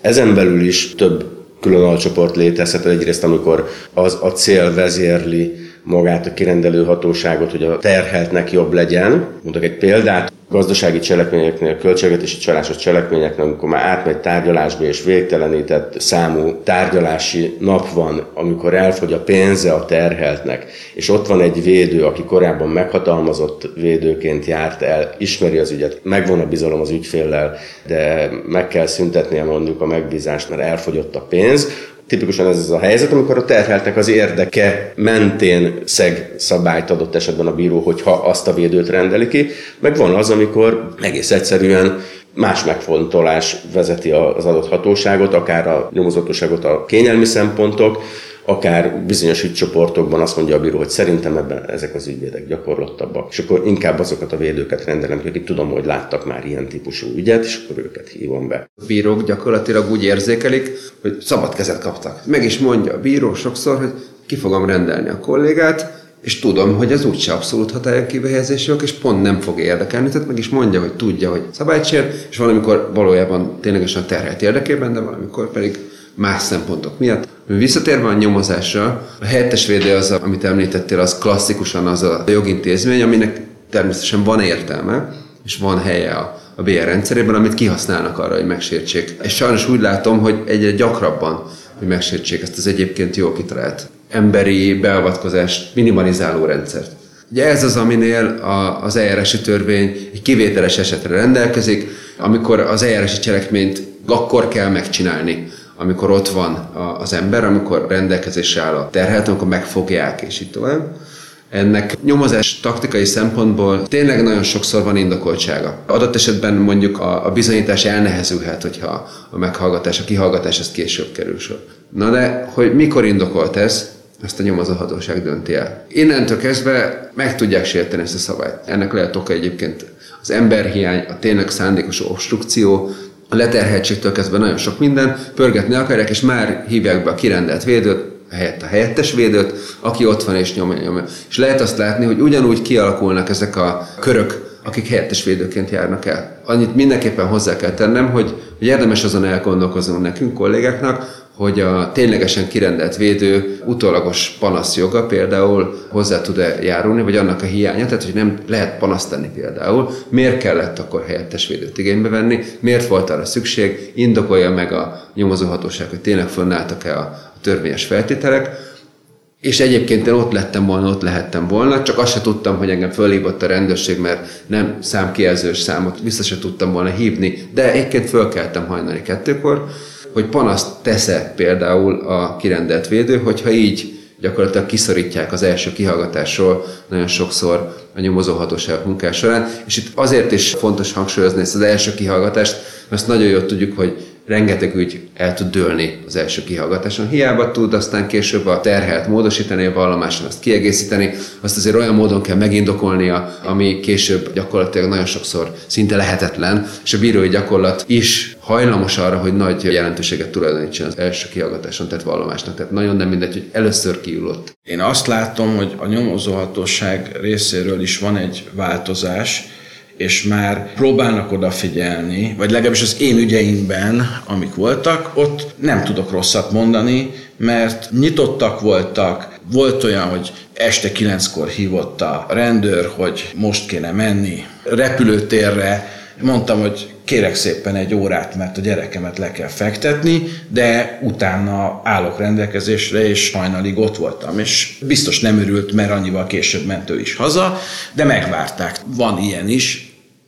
Ezen belül is több külön alcsoport létezhet, egyrészt amikor az a cél vezérli magát a kirendelő hatóságot, hogy a terheltnek jobb legyen. Mondok egy példát, gazdasági cselekményeknél, költségvetési csalásos cselekményeknél, amikor már átmegy tárgyalásba és végtelenített számú tárgyalási nap van, amikor elfogy a pénze a terheltnek, és ott van egy védő, aki korábban meghatalmazott védőként járt el, ismeri az ügyet, megvan a bizalom az ügyféllel, de meg kell szüntetnie mondjuk a megbízást, mert elfogyott a pénz. Tipikusan ez az a helyzet, amikor a terheltnek az érdeke mentén szeg szabályt adott esetben a bíró, hogyha azt a védőt rendeli ki, meg van az, amikor egész egyszerűen más megfontolás vezeti az adott hatóságot, akár a nyomozatosságot a kényelmi szempontok, akár bizonyos ügycsoportokban azt mondja a bíró, hogy szerintem ebben ezek az ügyvédek gyakorlottabbak, és akkor inkább azokat a védőket rendelem, akik tudom, hogy láttak már ilyen típusú ügyet, és akkor őket hívom be. A bírók gyakorlatilag úgy érzékelik, hogy szabad kezet kaptak. Meg is mondja a bíró sokszor, hogy ki fogom rendelni a kollégát, és tudom, hogy ez úgyse abszolút hatályon kívüli helyezésűek, és pont nem fog érdekelni. Tehát meg is mondja, hogy tudja, hogy szabálysért, és valamikor valójában ténylegesen terhelt érdekében, de valamikor pedig más szempontok miatt. Visszatérve a nyomozásra, a helyettes védő az, amit említettél, az klasszikusan az a jogintézmény, aminek természetesen van értelme, és van helye a BR rendszerében, amit kihasználnak arra, hogy megsértsék. És sajnos úgy látom, hogy egyre gyakrabban, hogy megsértsék ezt az egyébként jól kitalált emberi beavatkozást minimalizáló rendszert. Ugye ez az, aminél az eljárási törvény egy kivételes esetre rendelkezik, amikor az eljárási cselekményt akkor kell megcsinálni, amikor ott van az ember, amikor rendelkezésre áll a terhelt, amikor megfogják, és így tovább. Ennek nyomozás taktikai szempontból tényleg nagyon sokszor van indokoltsága. Adott esetben mondjuk a bizonyítás elnehezülhet, hogyha a meghallgatás, a kihallgatás az később kerül sor. Na de, hogy mikor indokolt ez, ezt a nyomozóhatóság dönti el. Innentől kezdve meg tudják sérteni ezt a szabályt. Ennek lehet oka egyébként az emberhiány, a tényleg szándékos obstrukció, a leterheltségtől kezdve nagyon sok minden, pörgetni akarják, és már hívják be a kirendelt védőt, helyett a helyettes védőt, aki ott van és nyomja. És lehet azt látni, hogy ugyanúgy kialakulnak ezek a körök, akik helyettes védőként járnak el. Annyit mindenképpen hozzá kell tennem, hogy érdemes azon elgondolkoznunk nekünk, kollégáknak, hogy a ténylegesen kirendelt védő utólagos panaszjoga például hozzá tud-e járulni, vagy annak a hiánya, tehát hogy nem lehet panaszt tenni például, miért kellett akkor helyettes védőt igénybe venni, miért volt arra szükség, indokolja meg a nyomozóhatóság, hogy tényleg fönnálltak-e a törvényes feltételek, és egyébként én ott lehettem volna, csak azt se tudtam, hogy engem fölhívott a rendőrség, mert nem számkijelzős számot vissza se tudtam volna hívni, de egyébként fölkeltem hajnali 2-kor, hogy panaszt tesz-e például a kirendelt védő, hogyha így gyakorlatilag kiszorítják az első kihallgatásról nagyon sokszor a nyomozóhatóság munkás során. És itt azért is fontos hangsúlyozni ezt az első kihallgatást, mert azt nagyon jól tudjuk, hogy rengeteg ügy el tud dőlni az első kihallgatáson. Hiába tud aztán később a terhelt módosítani, a vallomáson azt kiegészíteni, azt azért olyan módon kell megindokolnia, ami később gyakorlatilag nagyon sokszor szinte lehetetlen, és a bírói gyakorlat is hajlamos arra, hogy nagy jelentőséget tulajdonítson az első kihallgatáson tett vallomásnak. Tehát nagyon nem mindegy, hogy először kiülött. Én azt látom, hogy a nyomozóhatóság részéről is van egy változás, és már próbálnak odafigyelni, vagy legalábbis az én ügyeimben, amik voltak, ott nem tudok rosszat mondani, mert nyitottak voltak, Volt olyan, hogy este 9-kor hívott a rendőr, hogy most kéne menni repülőtérre. Mondtam, hogy kérek szépen egy órát, mert a gyerekemet le kell fektetni, de utána állok rendelkezésre, és hajnalig ott voltam. És biztos nem örült, mert annyival később ment ő is haza, de megvárták. Van ilyen is.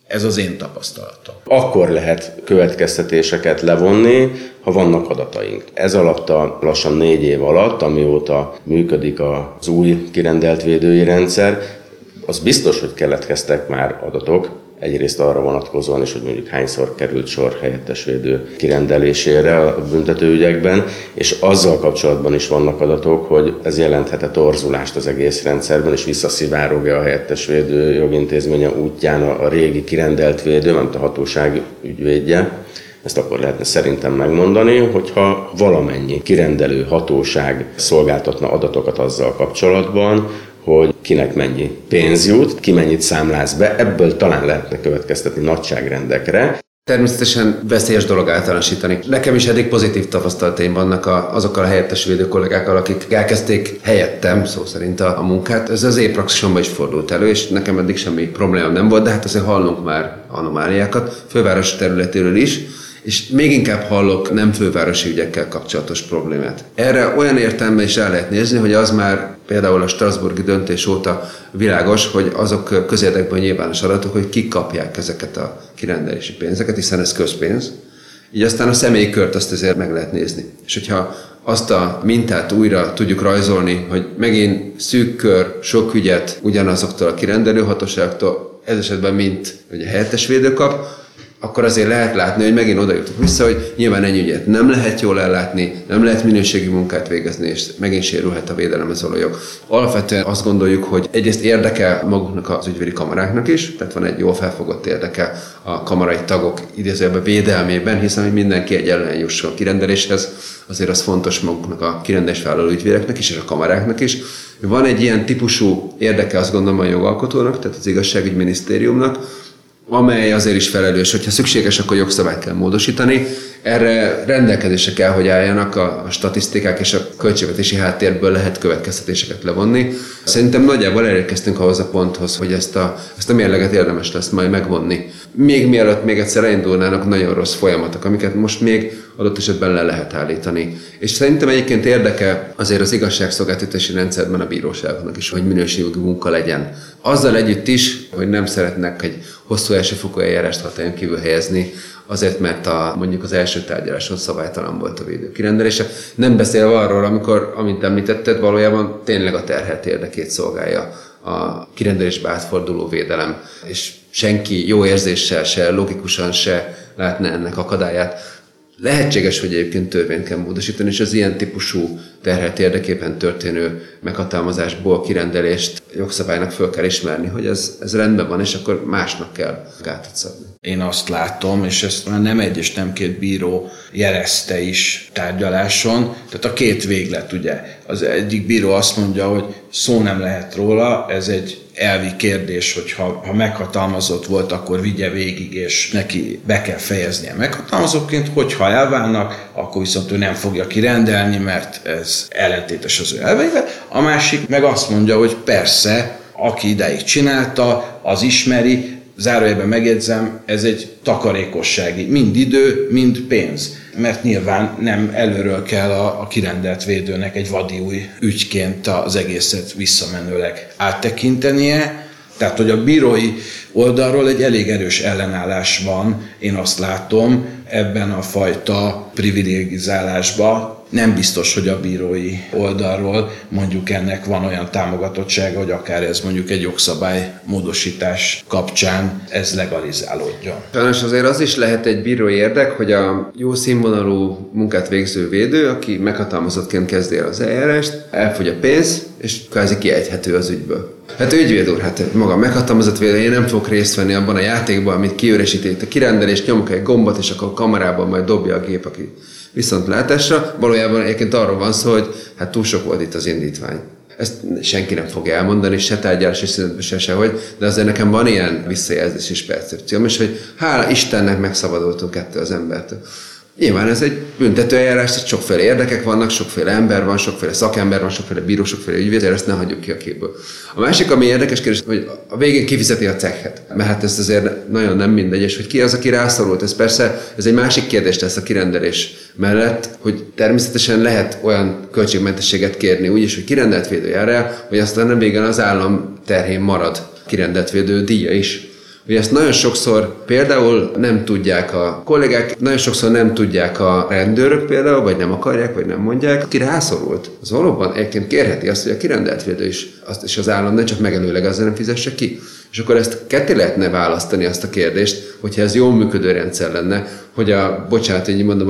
Ez az én tapasztalatom. Akkor lehet következtetéseket levonni, ha vannak adataink. Ez alatt a lassan 4 év alatt, amióta működik az új kirendelt védői rendszer, az biztos, hogy keletkeztek már adatok. Egyrészt arra vonatkozóan is, hogy mondjuk hányszor került sor helyettesvédő kirendelésére a büntetőügyekben, és azzal kapcsolatban is vannak adatok, hogy ez jelenthet-e torzulást az egész rendszerben, és visszaszivárog-e a helyettesvédő jogintézménye útján a régi kirendelt védő, nem a hatóság ügyvédje. Ezt akkor lehetne szerintem megmondani, hogyha valamennyi kirendelő hatóság szolgáltatna adatokat azzal kapcsolatban, hogy kinek mennyi pénz jut, ki mennyit számláz be, ebből talán lehetne következtetni nagyságrendekre. Természetesen veszélyes dolog általánosítani. Nekem is eddig pozitív tapasztalataim vannak azokkal a helyettesvédő kollégákkal, akik elkezdték helyettem, szó szerint a munkát. Ez az épraxisomban is fordult elő, és nekem eddig semmi problémám nem volt, de hát azért hallunk már anomáliákat, főváros területéről is, és még inkább hallok nem fővárosi ügyekkel kapcsolatos problémát. Erre olyan értelme is el lehet nézni, hogy az már például a strasbourgi döntés óta világos, hogy azok közérdekben nyilvános adatok, hogy kik kapják ezeket a kirendelési pénzeket, hiszen ez közpénz. Így aztán a személyi kört azt azért meg lehet nézni. És hogyha azt a mintát újra tudjuk rajzolni, hogy megint szűk kör, sok ügyet ugyanazoktól a kirendelő hatóságoktól, ez esetben mint hogy a helyettesvédő kap, akkor azért lehet látni, hogy megint oda jutunk vissza, hogy nyilván ennyi ügyet nem lehet jól ellátni, nem lehet minőségi munkát végezni, és megint sérülhet a védelemhez való jog. Alapvetően azt gondoljuk, hogy egyrészt érdekel maguknak az ügyvédi kamaráknak is, tehát van egy jól felfogott érdeke a kamarai tagok idézőjelben védelmében, hiszen hogy mindenki egyenlően jusson a kirendeléshez, azért az fontos maguknak a kirendelésvállaló ügyvédeknek is, és a kamaráknak is. Van egy ilyen típusú érdeke, azt gondolom, a jogalkotónak, tehát az igazságügyminisztériumnak, amely azért is felelős, hogyha szükséges, akkor jogszabályt kell módosítani. Erre rendelkezésre kell, hogy álljanak a statisztikák, és a költségvetési háttérből lehet következtetéseket levonni. Szerintem nagyjából elérkeztünk ahhoz a ponthoz, hogy ezt a mérleget érdemes lesz majd megvonni. Még mielőtt még egyszer elindulnának nagyon rossz folyamatok, amiket most még adott esetben le lehet állítani. És szerintem egyébként érdeke azért az igazságszolgáltatási rendszerben a bíróságnak is, hogy minőségű munka legyen. Azzal együtt is, hogy nem szeretnek egy hosszú elsőfokú eljárást hatályon kívül helyezni, azért, mert mondjuk az első tárgyaláson szabálytalan volt a védő kirendelése. Nem beszélve arról, amikor, amint említetted, valójában tényleg a terhelt érdekét szolgálja a kirendelésbe átforduló védelem, és senki jó érzéssel se, logikusan se látna ennek akadályát. Lehetséges, hogy egyébként törvényt kell módosítani, és az ilyen típusú terhelt érdekében történő meghatalmazásból kirendelést jogszabálynak föl kell ismerni, hogy ez rendben van, és akkor másnak kell gátat szabni. Én azt látom, és ezt már nem egy és nem két bíró jelezte is tárgyaláson, tehát a két véglet, ugye. Az egyik bíró azt mondja, hogy szó nem lehet róla, ez egy elvi kérdés, hogy ha meghatalmazott volt, akkor vigye végig, és neki be kell fejeznie meghatalmazottként, hogyha elválnak, akkor viszont ő nem fogja kirendelni, mert ez ellentétes az ő elveivel. A másik meg azt mondja, hogy persze, aki ideig csinálta, az ismeri, zárójelben megjegyzem, ez egy takarékossági, mind idő, mind pénz, mert nyilván nem előről kell a kirendelt védőnek egy vadi új ügyként az egészet visszamenőleg áttekintenie, tehát hogy a bírói oldalról egy elég erős ellenállás van, én azt látom, ebben a fajta privilegizálásban. Nem biztos, hogy a bírói oldalról mondjuk ennek van olyan támogatottsága, hogy akár ez mondjuk egy jogszabály módosítás kapcsán ez legalizálódjon. Sajnos azért az is lehet egy bírói érdek, hogy a jó színvonalú munkát végző védő, aki meghatalmazottként kezdi el az eljárást, elfogy a pénz, és kvázi kiejthető az ügyből. Hát ügyvéd úr, hát maga meghatalmazott védő, én nem fogok részt venni abban a játékban, amit kiüresítik a kirendelést, nyomok egy gombot, és akkor a kamerában majd dobja a gép, aki viszontlátásra. Valójában egyébként arról van szó, hogy hát túl sok volt itt az indítvány. Ezt senki nem fogja elmondani, se tárgyalási szünetben, se sehogy, de azért nekem van ilyen visszajelzés és percepcióm, és hogy hála Istennek megszabadultunk ettől az embertől. Nyilván ez egy büntetőeljárás, tehát sokféle érdekek vannak, sokféle ember van, sokféle szakember van, sokféle bíró, sokféle ügyvéd, ezt ne hagyjuk ki a képből. A másik, ami érdekes kérdés, hogy a végén kifizeti a cechet. Mert hát ez azért nagyon nem mindegy, és hogy ki az, aki rászorult. Ez persze, ez egy másik kérdés lesz a kirendelés mellett, hogy természetesen lehet olyan költségmentességet kérni, úgyis, hogy kirendelt védő jár el, hogy aztán nem végén az állam terhén marad kirendelt védő díja is. Ugye ezt nagyon sokszor például nem tudják a kollégák, nagyon sokszor nem tudják a rendőrök például, vagy nem akarják, vagy nem mondják. Aki rászorult, az valóban egyébként kérheti azt, hogy a kirendelt védő is, azt is az állam ne csak megelőleg azzal nem fizesse ki. És akkor ezt ketté lehetne választani azt a kérdést, hogyha ez jól működő rendszer lenne, hogy a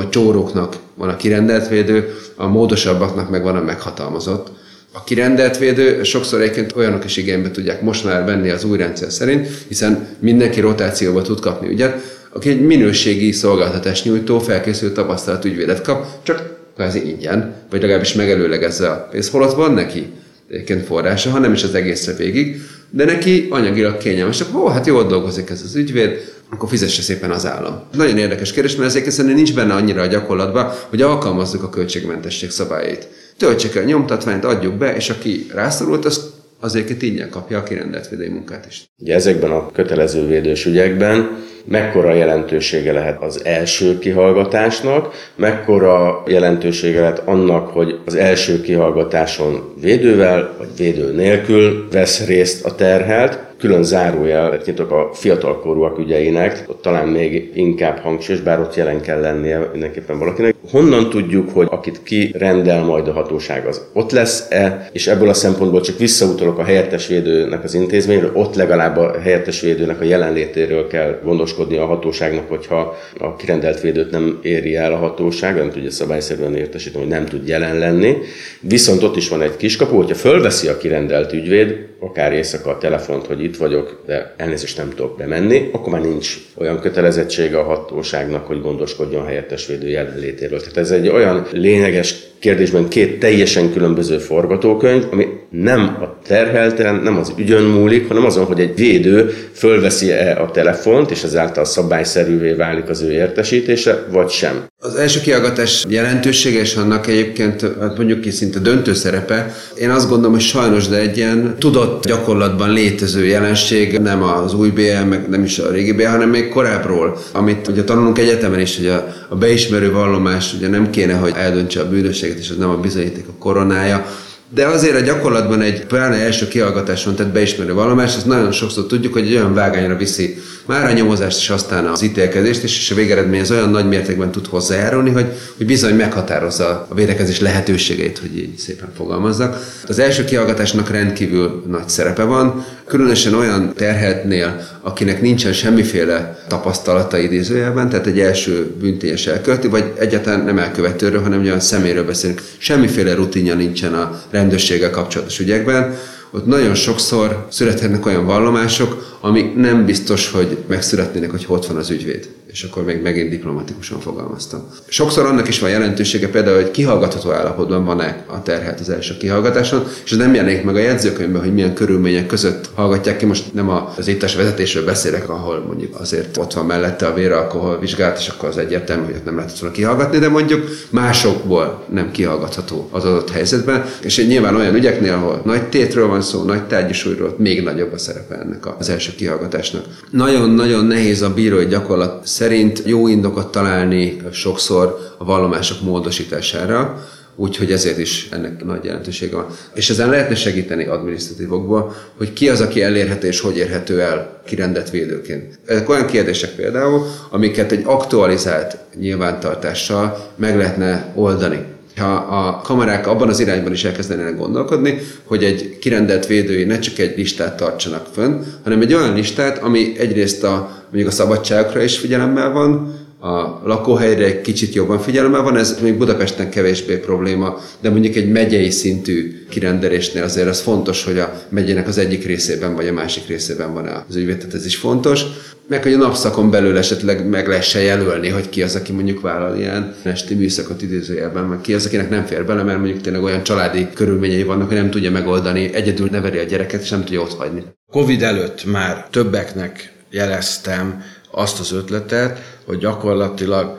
csóróknak van a kirendelt védő, a módosabbaknak meg van a meghatalmazott. A kirendelt védő sokszor egyébként olyanok is igénybe tudják most már venni az új rendszer szerint, hiszen mindenki rotációba tud kapni ügyet, aki egy minőségi szolgáltatás nyújtó, felkészült tapasztalt ügyvédet kap, csak kvázi ingyen, vagy legalábbis megelőlegezze a pénzt, holott van neki egyébként forrása, ha nem is az egészre végig, de neki anyagilag kényelmes, hát jól dolgozik ez az ügyvéd, akkor fizesse szépen az állam. Nagyon érdekes kérdés, mert ezért szerintem nincs benne annyira a gyakorlatban, hogy alkalmazzuk a költségmentesség szabályait. Töltsék el a nyomtatványt, adjuk be, és aki rászorult, az azért ingyen kapja a kirendelt védői munkát is. Ugye ezekben a kötelező védős ügyekben mekkora jelentősége lehet az első kihallgatásnak, mekkora jelentősége lehet annak, hogy az első kihallgatáson védővel vagy védő nélkül vesz részt a terhelt. Külön zárójelet nyitok a fiatalkorúak ügyeinek, ott talán még inkább hangsúlyos, bár ott jelen kell lennie mindenképpen valakinek. Honnan tudjuk, hogy akit ki rendel majd a hatóság, az ott lesz-e, és ebből a szempontból csak visszautalok a helyettesvédőnek az intézményről, ott legalább a helyettesvédőnek a jelenlétéről kell gondoskodni a hatóságnak, hogyha a kirendelt védőt nem éri el a hatóság, nem tudja szabályszerűen értesíteni, hogy nem tud jelen lenni. Viszont ott is van egy kiskapu, hogyha fölveszi a kirendelt ügyvéd, akár éjszaka a telefont, hogy itt vagyok, de elnézést nem tudok bemenni, akkor már nincs olyan kötelezettsége a hatóságnak, hogy gondoskodjon a helyettesvédő jelenlétéről. Tehát ez egy olyan lényeges kérdésben két teljesen különböző forgatókönyv, ami nem a terhelten, nem az ügyön múlik, hanem azon, hogy egy védő fölveszi-e a telefont, és ezáltal szabályszerűvé válik az ő értesítése, vagy sem. Az első kihallgatás jelentősége és annak egyébként, hát mondjuk ki szinte döntő szerepe, én azt gondolom, hogy sajnos, de egy ilyen tudott gyakorlatban létező jelenség, nem az új BL, meg nem is a régi BL, hanem még korábbról, amit ugye tanulunk egyetemen is, hogy a beismerő vallomás ugye nem kéne, hogy eldöntse a bűnösséget, és az nem a bizonyíték a koronája. De azért a gyakorlatban egy pláne első kihallgatáson tett beismerő vallomás, azt nagyon sokszor tudjuk, hogy egy olyan vágányra viszi már a nyomozást és aztán az ítélkezést, és a végeredmény az olyan nagy mértékben tud hozzájárulni, hogy bizony meghatározza a védekezés lehetőségeit, hogy így szépen fogalmazzak. Az első kihallgatásnak rendkívül nagy szerepe van, különösen olyan terheltnél, akinek nincsen semmiféle tapasztalata idézőjelben, tehát egy első bűntényes elkövető, vagy egyáltalán nem elkövetőről, hanem olyan személyről beszélünk. Semmiféle rutinja nincsen a rendőrséggel kapcsolatos ügyekben, ott nagyon sokszor születhetnek olyan vallomások, amik nem biztos, hogy megszületnének, hogy ott van az ügyvéd. És akkor még megint diplomatikusan fogalmaztam. Sokszor annak is van jelentősége például, hogy kihallgatható állapotban van-e a terhelt az első kihallgatáson, és ez nem jelenik meg a jegyzőkönyvben, hogy milyen körülmények között hallgatják ki. Most nem az éttes vezetésről beszélek, ahol mondjuk azért ott van mellette a véralkohol vizsgálat, és akkor az egyértelmű, hogy ott nem lehetett volna kihallgatni, de mondjuk másokból nem kihallgatható az adott helyzetben. És nyilván olyan ügyeknél, ahol nagy tétről van szó, nagy tárgyi súlyról, még nagyobb a szerepe ennek az első kihallgatásnak. Nagyon-nagyon nehéz a bírói gyakorlat szerint jó indokot találni sokszor a vallomások módosítására, úgyhogy ezért is ennek nagy jelentősége van. És ezen lehetne segíteni adminisztratívokból, hogy ki az, aki elérhető és hogy érhető el kirendelt védőként. Ezek olyan kérdések például, amiket egy aktualizált nyilvántartással meg lehetne oldani. Ha a kamarák abban az irányban is elkezdenének gondolkodni, hogy egy kirendelt védői ne csak egy listát tartsanak fönn, hanem egy olyan listát, ami egyrészt mondjuk a szabadságokra is figyelemmel van, a lakóhelyre egy kicsit jobban figyelemmel van, ez még Budapesten kevésbé probléma, de mondjuk egy megyei szintű kirendelésnél azért az fontos, hogy a megyének az egyik részében vagy a másik részében van az ügyvéd, tehát ez is fontos. Meg hogy a napszakon belül esetleg meg lehessen jelölni, hogy ki az, aki mondjuk vállal ilyen esti műszakot idézőjelben, meg ki az, akinek nem fér bele, mert mondjuk tényleg olyan családi körülményei vannak, hogy nem tudja megoldani, egyedül neveli a gyereket, és nem tudja ott hagyni. Covid előtt már többeknek jeleztem azt az ötletet, hogy gyakorlatilag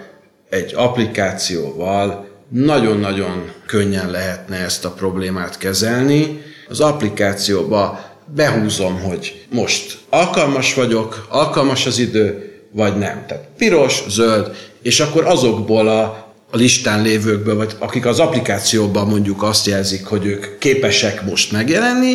egy applikációval nagyon-nagyon könnyen lehetne ezt a problémát kezelni. Az applikációba behúzom, hogy most alkalmas vagyok, alkalmas az idő, vagy nem. Tehát piros, zöld, és akkor azokból a listán lévőkből, vagy akik az applikációban mondjuk azt jelzik, hogy ők képesek most megjelenni,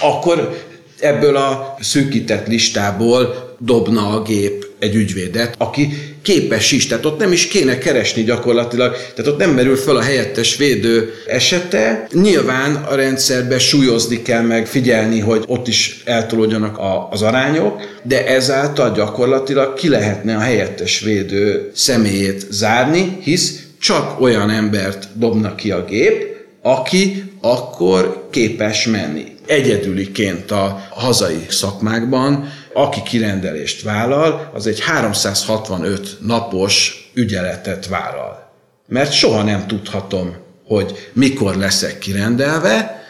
akkor ebből a szűkített listából dobna a gép egy ügyvédet, aki képes is, tehát ott nem is kéne keresni gyakorlatilag, tehát ott nem merül fel a helyettes védő esete. Nyilván a rendszerben súlyozni kell meg figyelni, hogy ott is eltolódjanak az arányok, de ezáltal gyakorlatilag ki lehetne a helyettes védő személyét zárni, hisz csak olyan embert dobna ki a gép, aki akkor képes menni. Egyedüliként a hazai szakmákban, aki kirendelést vállal, az egy 365 napos ügyeletet vállal. Mert soha nem tudhatom, hogy mikor leszek kirendelve.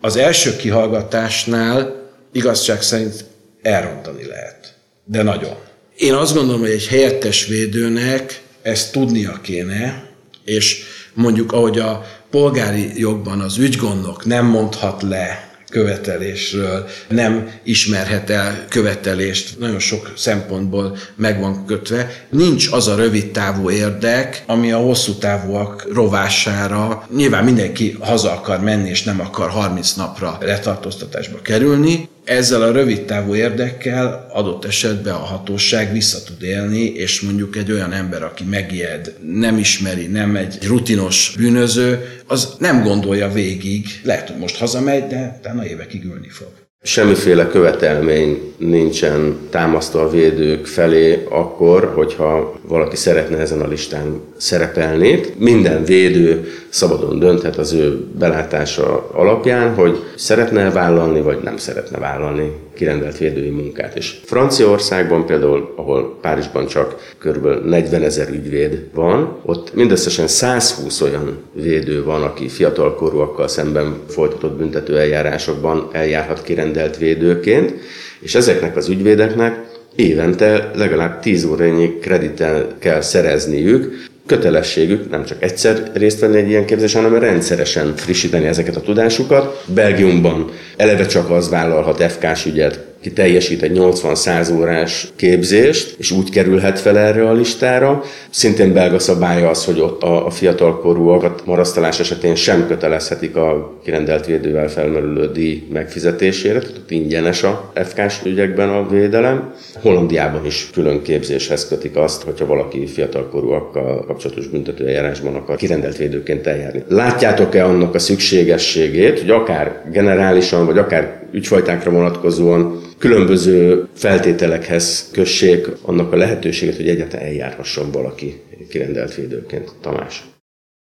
Az első kihallgatásnál igazság szerint elrontani lehet. De nagyon. Én azt gondolom, hogy egy helyettes védőnek ezt tudnia kéne, és mondjuk ahogy a polgári jogban az ügygondnok nem mondhat le követelésről, nem ismerhet el követelést, nagyon sok szempontból meg van kötve. Nincs az a rövid távú érdek, ami a hosszú távúak rovására, nyilván mindenki haza akar menni, és nem akar 30 napra letartóztatásba kerülni. Ezzel a rövid távú érdekkel adott esetben a hatóság vissza tud élni, és mondjuk egy olyan ember, aki megijed, nem ismeri, nem egy rutinos bűnöző, az nem gondolja végig, lehet, hogy most hazamegy, de utána évekig ülni fog. Semmiféle követelmény nincsen támasztva a védők felé akkor, hogyha valaki szeretne ezen a listán szerepelni. Minden védő szabadon dönthet az ő belátása alapján, hogy szeretne vállalni, vagy nem szeretne vállalni kirendelt védői munkát. És Franciaországban például, ahol Párizsban csak kb. 40 000 ügyvéd van, ott mindösszesen 120 olyan védő van, aki fiatalkorúakkal szemben folytatott büntető eljárásokban eljárhat kirendelt védőként, és ezeknek az ügyvédeknek évente legalább 10 órányi kreditet kell szerezniük, kötelességük nem csak egyszer részt venni egy ilyen képzésen, hanem rendszeresen frissíteni ezeket a tudásukat. Belgiumban eleve csak az vállalhat FK-s ügyet, ki teljesít egy 80-100 órás képzést, és úgy kerülhet fel erre a listára. Szintén belga szabálya az, hogy ott a fiatalkorúakat marasztalás esetén sem kötelezhetik a kirendelt védővel felmerülő díj megfizetésére, tehát ott ingyenes a FK-s ügyekben a védelem. Hollandiában is külön képzéshez kötik azt, hogyha valaki fiatalkorúakkal kapcsolatos büntetőeljárásban akar kirendelt védőként eljárni. Látjátok-e annak a szükségességét, hogy akár generálisan, vagy akár ügyfajtákra vonatkozóan különböző feltételekhez kössék annak a lehetőséget, hogy egyáltalán eljárhasson valaki kirendelt védőként? Tamás.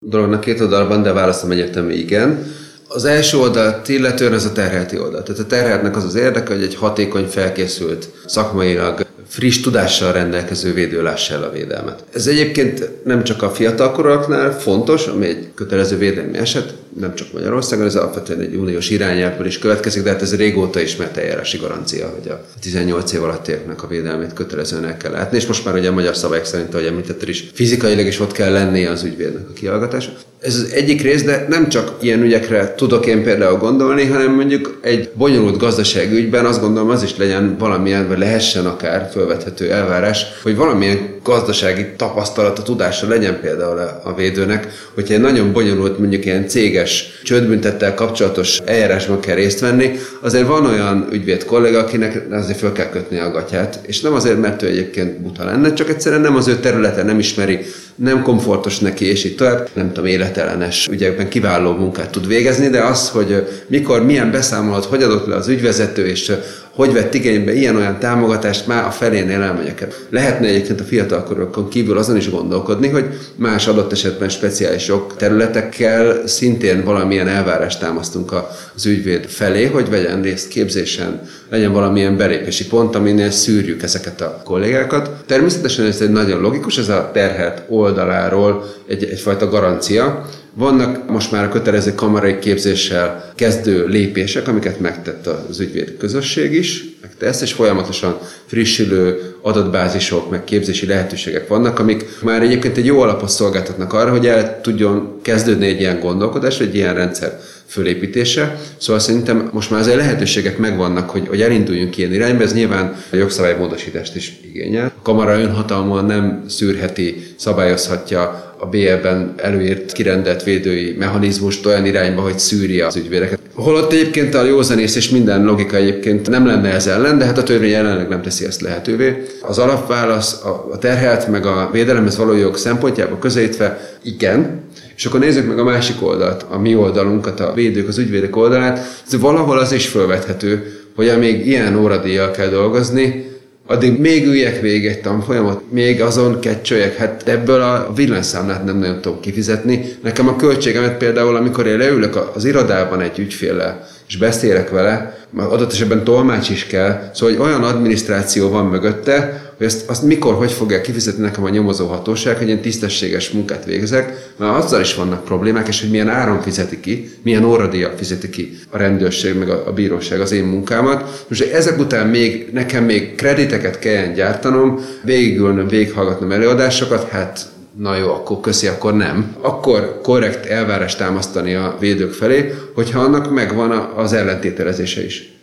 Dolognak két oldalban, de válaszom egyértelmű igen. Az első oldalt illetően ez a terhelti oldal. Tehát a terheltnek az az érdeke, hogy egy hatékony, felkészült, szakmailag friss tudással rendelkező védő lássa el a védelmet. Ez egyébként nem csak a fiatalkorúaknál fontos, ami egy kötelező védelmi eset, nem csak Magyarországon, ez alapvetően egy uniós irányelvből is következik, de hát ez régóta ismert eljárási garancia, hogy a 18 év alattiaknak a védelmét kötelezőnek kell látni, és most már ugye a magyar szabályok szerint, ahogy említetted is, fizikailag is ott kell lennie az ügyvédnek a kihallgatása. Ez az egyik rész, de nem csak ilyen ügyekre tudok én például gondolni, hanem mondjuk egy bonyolult gazdaságügyben azt gondolom, az is legyen valamilyen, vagy lehessen akár fölvethető elvárás, hogy valamilyen gazdasági tapasztalata, tudása legyen például a védőnek, hogyha egy nagyon bonyolult, mondjuk ilyen céges csődbüntettel kapcsolatos eljárásban kell részt venni, azért van olyan ügyvéd kolléga, akinek azért föl kell kötni a gatyát, és nem azért, mert ő egyébként buta lenne, csak egyszerűen nem az ő területe, nem ismeri, nem komfortos neki, és így tovább, nem tudom, életellenes ügyekben kiváló munkát tud végezni, de az, hogy mikor, milyen beszámolót, hogy adott le az ügyvezető, és hogy vett igénybe ilyen-olyan támogatást, már a felénél elmegyek el. Lehetne egyébként a fiatalkorokon kívül azon is gondolkodni, hogy más adott esetben speciális jogterületekkel szintén valamilyen elvárást támasztunk az ügyvéd felé, hogy vegyen részt képzésen, legyen valamilyen belépési pont, aminél szűrjük ezeket a kollégákat. Természetesen ez egy nagyon logikus, ez a terhelt oldaláról egyfajta garancia, Vannak most már a kötelező kamarai képzéssel kezdő lépések, amiket megtett az ügyvéd közösség is, megtesz, és folyamatosan frissülő adatbázisok, meg képzési lehetőségek vannak, amik már egyébként egy jó alapot szolgáltatnak arra, hogy el tudjon kezdődni egy ilyen gondolkodás, egy ilyen rendszer fölépítése. Szóval szerintem most már azért lehetőségek megvannak, hogy elinduljunk ilyen irányba, ez nyilván a jogszabálymódosítást is igényel. A kamara önhatalmúan nem szűrheti, szabályozhatja a BL-ben előírt kirendelt védői mechanizmust olyan irányba, hogy szűri az ügyvédeket. Holott egyébként a józanész és minden logika egyébként nem lenne ez ellen, de hát a törvény jelenleg nem teszi ezt lehetővé. Az alapválasz a terhelt meg a védelemhez való jog szempontjából közelítve igen. És akkor nézzük meg a másik oldalt, a mi oldalunkat, a védők, az ügyvédek oldalát. Ez valahol az is felvethető, hogy amíg ilyen óradíjjal kell dolgozni, addig még üljek végig egy tanfolyamat, még azon kecsöljek. Hát ebből a villanyszámlát nem nagyon tudom kifizetni. Nekem a költségemet például, amikor én leülök az irodában egy ügyféllel, és beszélek vele, adott esetben tolmács is kell, szóval hogy olyan adminisztráció van mögötte, hogy azt mikor, hogy fogja kifizetni nekem a nyomozóhatóság, hogy én tisztességes munkát végzek, mert azzal is vannak problémák, és hogy milyen áron fizeti ki, milyen óradíjjal fizeti ki a rendőrség, meg a bíróság az én munkámat. Most ezek után még nekem még krediteket kelljen gyártanom, végigülnöm, végighallgatnom előadásokat, hát na jó, akkor köszi, akkor nem. Akkor korrekt elvárást támasztani a védők felé, hogyha annak megvan az ellentételezése is.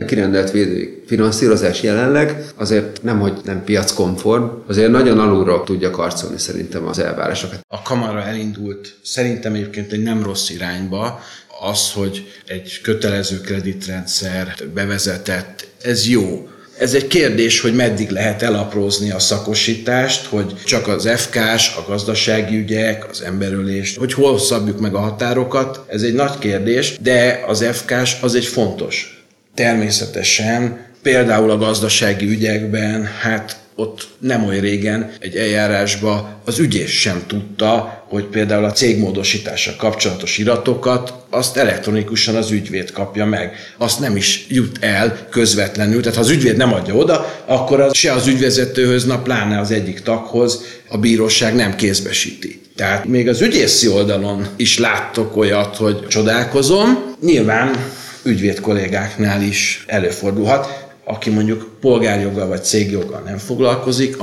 A kirendelt védői finanszírozás jelenleg azért nemhogy nem piackonform, azért nagyon alulról tudja karcolni szerintem az elvárásokat. A kamara elindult szerintem egyébként egy nem rossz irányba, az, hogy egy kötelező kreditrendszer bevezetett, ez jó. Ez egy kérdés, hogy meddig lehet elaprózni a szakosítást, hogy csak az FK-s, a gazdasági ügyek, az emberölést, hogy hol szabjuk meg a határokat, ez egy nagy kérdés, de az FK-s az egy fontos. Természetesen például a gazdasági ügyekben, hát ott nem olyan régen egy eljárásba az ügyész sem tudta, hogy például a cégmódosítással kapcsolatos iratokat azt elektronikusan az ügyvéd kapja meg. Azt nem is jut el közvetlenül, tehát ha az ügyvéd nem adja oda, akkor az se az ügyvezetőhöz, na pláne az egyik taghoz a bíróság nem kézbesíti. Tehát még az ügyészi oldalon is láttok olyat, hogy csodálkozom, nyilván ügyvéd kollégáknál is előfordulhat, aki mondjuk polgárjoggal vagy cégjoggal nem foglalkozik,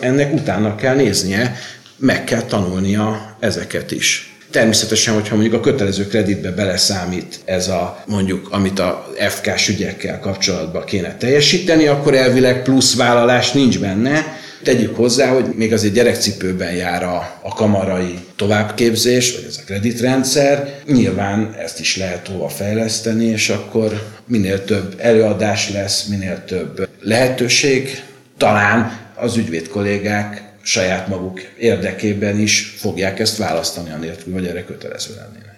ennek utána kell néznie, meg kell tanulnia ezeket is. Természetesen, hogyha mondjuk a kötelező kreditbe beleszámít ez a mondjuk, amit a FK-s ügyekkel kapcsolatban kéne teljesíteni, akkor elvileg plusz vállalás nincs benne. Tegyük hozzá, hogy még azért gyerekcipőben jár a kamarai továbbképzés, vagy ez a kreditrendszer. Nyilván ezt is lehet hova fejleszteni, és akkor minél több előadás lesz, minél több lehetőség. Talán az ügyvéd kollégák saját maguk érdekében is fogják ezt választani, anélkül, hogy erre kötelező lennének.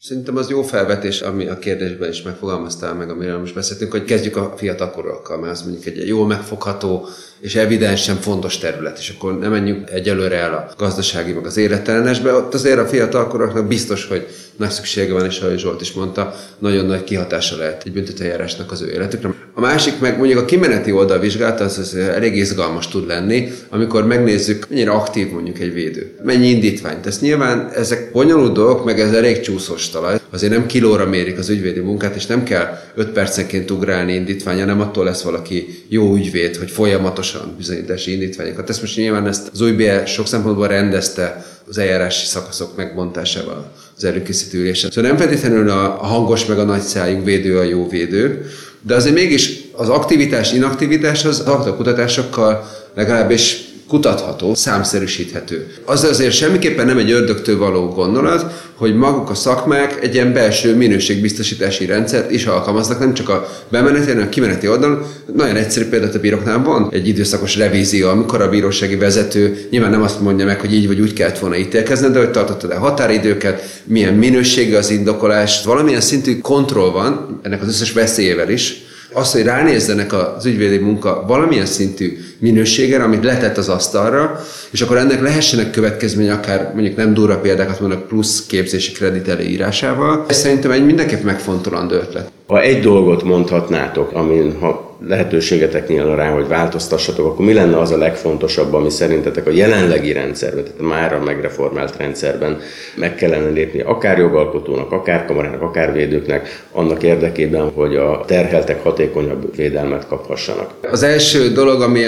Szerintem az jó felvetés, ami a kérdésben is megfogalmaztál meg, amiről most beszéltünk, hogy kezdjük a fiatalkorúakkal, mert az mondjuk egy jól megfogható és evidensen fontos terület, és akkor nem menjünk egyelőre el a gazdasági, meg az életellenesbe, ott azért a fiatalkorúaknak biztos, hogy nagy szüksége van, és ahogy Zsolt is mondta, nagyon nagy kihatása lehet egy büntetőeljárásnak az ő életükre. A másik meg mondjuk a kimeneti oldal vizsgálata, az elég izgalmas tud lenni, amikor megnézzük, mennyire aktív mondjuk egy védő, mennyi indítványt tesz. Nyilván ezek bonyolult dolgok, meg ez elég csúszós talaj. Azért nem kilóra mérik az ügyvédi munkát, és nem kell 5 percenként ugrálni indítvány, hanem attól lesz valaki jó ügyvéd, hogy folyamatosan bizonyítási indítványokat tesz. Most nyilván ezt az UBE sok szempontból rendezte az eljárási szakaszok megbontásával, az előkészítő ülésen. Szóval nem feltétlenül a hangos meg a nagyszájú védő a jó védő, de azért mégis az aktivitás, inaktivitás az aktakutatásokkal legalábbis kutatható, számszerűsíthető. Az azért semmiképpen nem egy ördögtől való gondolat, hogy maguk a szakmák egy ilyen belső minőségbiztosítási rendszert is alkalmaznak, nem csak a bemeneti, hanem a kimeneti oldalon. Nagyon egyszerű például a bíróknál van egy időszakos revízió, amikor a bírósági vezető nyilván nem azt mondja meg, hogy így vagy úgy kellett volna ítélkezned, de hogy tartottad el határidőket, milyen minősége az indokolás, valamilyen szintű kontroll van, ennek az összes veszélyével is. Az, hogy ránézzenek az ügyvédi munka valamilyen szintű minőségére, amit letett az asztalra, és akkor ennek lehessenek következménye, akár mondjuk nem durva példákat mondok, plusz képzési kredit előírásával. Ez szerintem egy mindenképp megfontolandó ötlet. Ha egy dolgot mondhatnátok, amin ha lehetőségetek nyílna rá, hogy változtassatok, akkor mi lenne az a legfontosabb, ami szerintetek a jelenlegi rendszerben, tehát már a megreformált rendszerben meg kellene lépni akár jogalkotónak, akár kamarának, akár védőknek, annak érdekében, hogy a terheltek hatékonyabb védelmet kaphassanak? Az első dolog, ami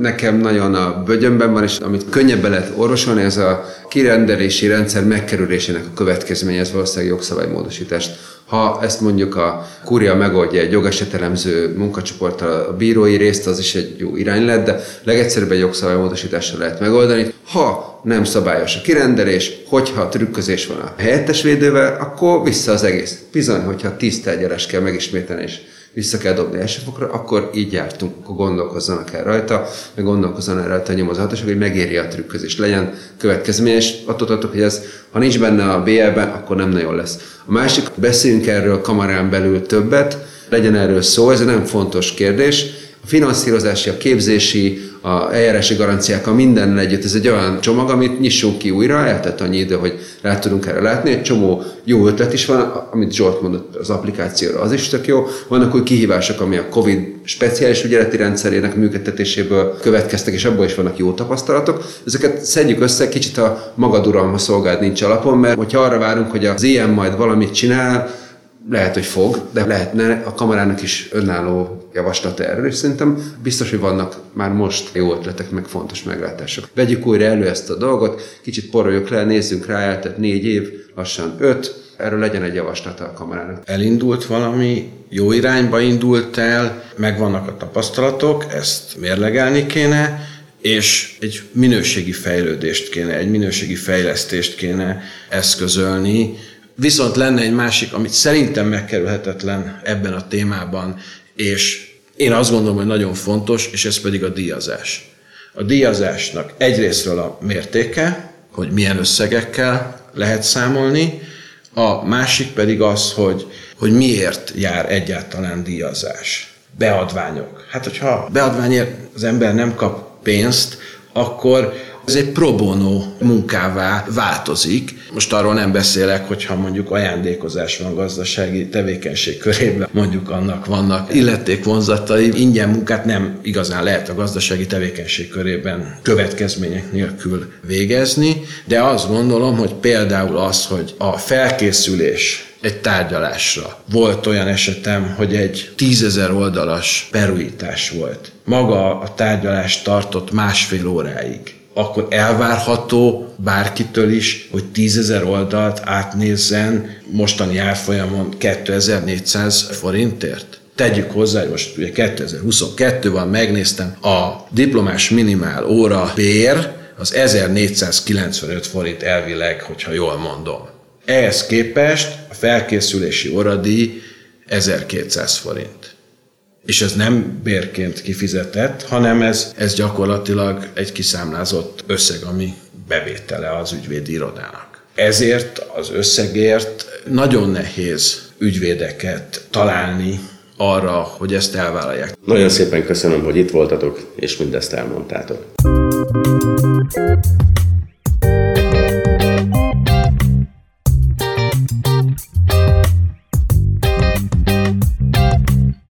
nekem nagyon a bögyönben van, és amit könnyebben lehet orvosolni, ez a kirendelési rendszer megkerülésének a következménye, ez valószínűleg jogszabálymódosítást. Ha ezt mondjuk a kúria megoldja egy jogesetelemző munkacsoporttal, a bírói részt, az is egy jó irány lett, de legegyszerűbb egy jogszabálymódosítással lehet megoldani. Ha nem szabályos a kirendelés, hogyha trükközés van a helyettes védővel, akkor vissza az egész. Bizony, hogyha 10 tárgyalás kell megismételni és vissza kell dobni elsőfokra, akkor így jártunk, akkor gondolkozzanak el rajta, meg gondolkozzanak el rajta a nyomozatosok, hogy megéri a trükközés, legyen következmény, és attól tartok, hogy ez, ha nincs benne a BL-ben, akkor nem nagyon lesz. A másik, beszéljünk erről kamarán belül többet, legyen erről szó, ez egy nem fontos kérdés. A finanszírozási, a képzési, a eljárási garanciákkal mindennel együtt, ez egy olyan csomag, amit nyissunk ki újra, eltett annyi idő, hogy rá tudunk erre látni, egy csomó jó ötlet is van, amit Zsolt mondott az applikációra, az is tök jó. Vannak új kihívások, ami a Covid speciális ügyeleti rendszerének működtetéséből következtek, és abból is vannak jó tapasztalatok. Ezeket szedjük össze, kicsit a magad uralma szolgád nincs alapon, mert hogyha arra várunk, hogy az ilyen majd valamit csinál, lehet, hogy fog, de lehetne a kamarának is önálló javaslata erről, és szerintem biztos, hogy vannak már most jó ötletek, meg fontos meglátások. Vegyük újra elő ezt a dolgot, kicsit poroljuk le, nézzünk rá, eltelt 4 év, lassan 5, erről legyen egy javaslata a kamarának. Elindult valami, jó irányba indult el, megvannak a tapasztalatok, ezt mérlegelni kéne, és egy minőségi fejlődést kéne, egy minőségi fejlesztést kéne eszközölni. Viszont lenne egy másik, amit szerintem megkerülhetetlen ebben a témában, és én azt gondolom, hogy nagyon fontos, és ez pedig a díjazás. A díjazásnak egyrésztről a mértéke, hogy milyen összegekkel lehet számolni, a másik pedig az, hogy miért jár egyáltalán díjazás. Beadványok. Hát, hogyha beadványért az ember nem kap pénzt, akkor ez egy pro bono munkává változik. Most arról nem beszélek, hogyha mondjuk ajándékozás van gazdasági tevékenység körében, mondjuk annak vannak illetékvonzatai, ingyen munkát nem igazán lehet a gazdasági tevékenység körében következmények nélkül végezni, de azt gondolom, hogy például az, hogy a felkészülés egy tárgyalásra. Volt olyan esetem, hogy egy 10 000 oldalas perújítás volt. Maga a tárgyalás tartott 1,5 óráig. Akkor elvárható bárkitől is, hogy 10 000 oldalt átnézzen mostani árfolyamon 2400 forintért. Tegyük hozzá, hogy most ugye 2022 van, megnéztem, a diplomás minimál óra bér az 1495 forint elvileg, hogyha jól mondom. Ehhez képest a felkészülési óradíj 1200 forint. És ez nem bérként kifizetett, hanem ez gyakorlatilag egy kiszámlázott összeg, ami bevétele az ügyvédi irodának. Ezért az összegért nagyon nehéz ügyvédeket találni arra, hogy ezt elvállalják. Nagyon szépen köszönöm, hogy itt voltatok, és mindezt elmondtátok.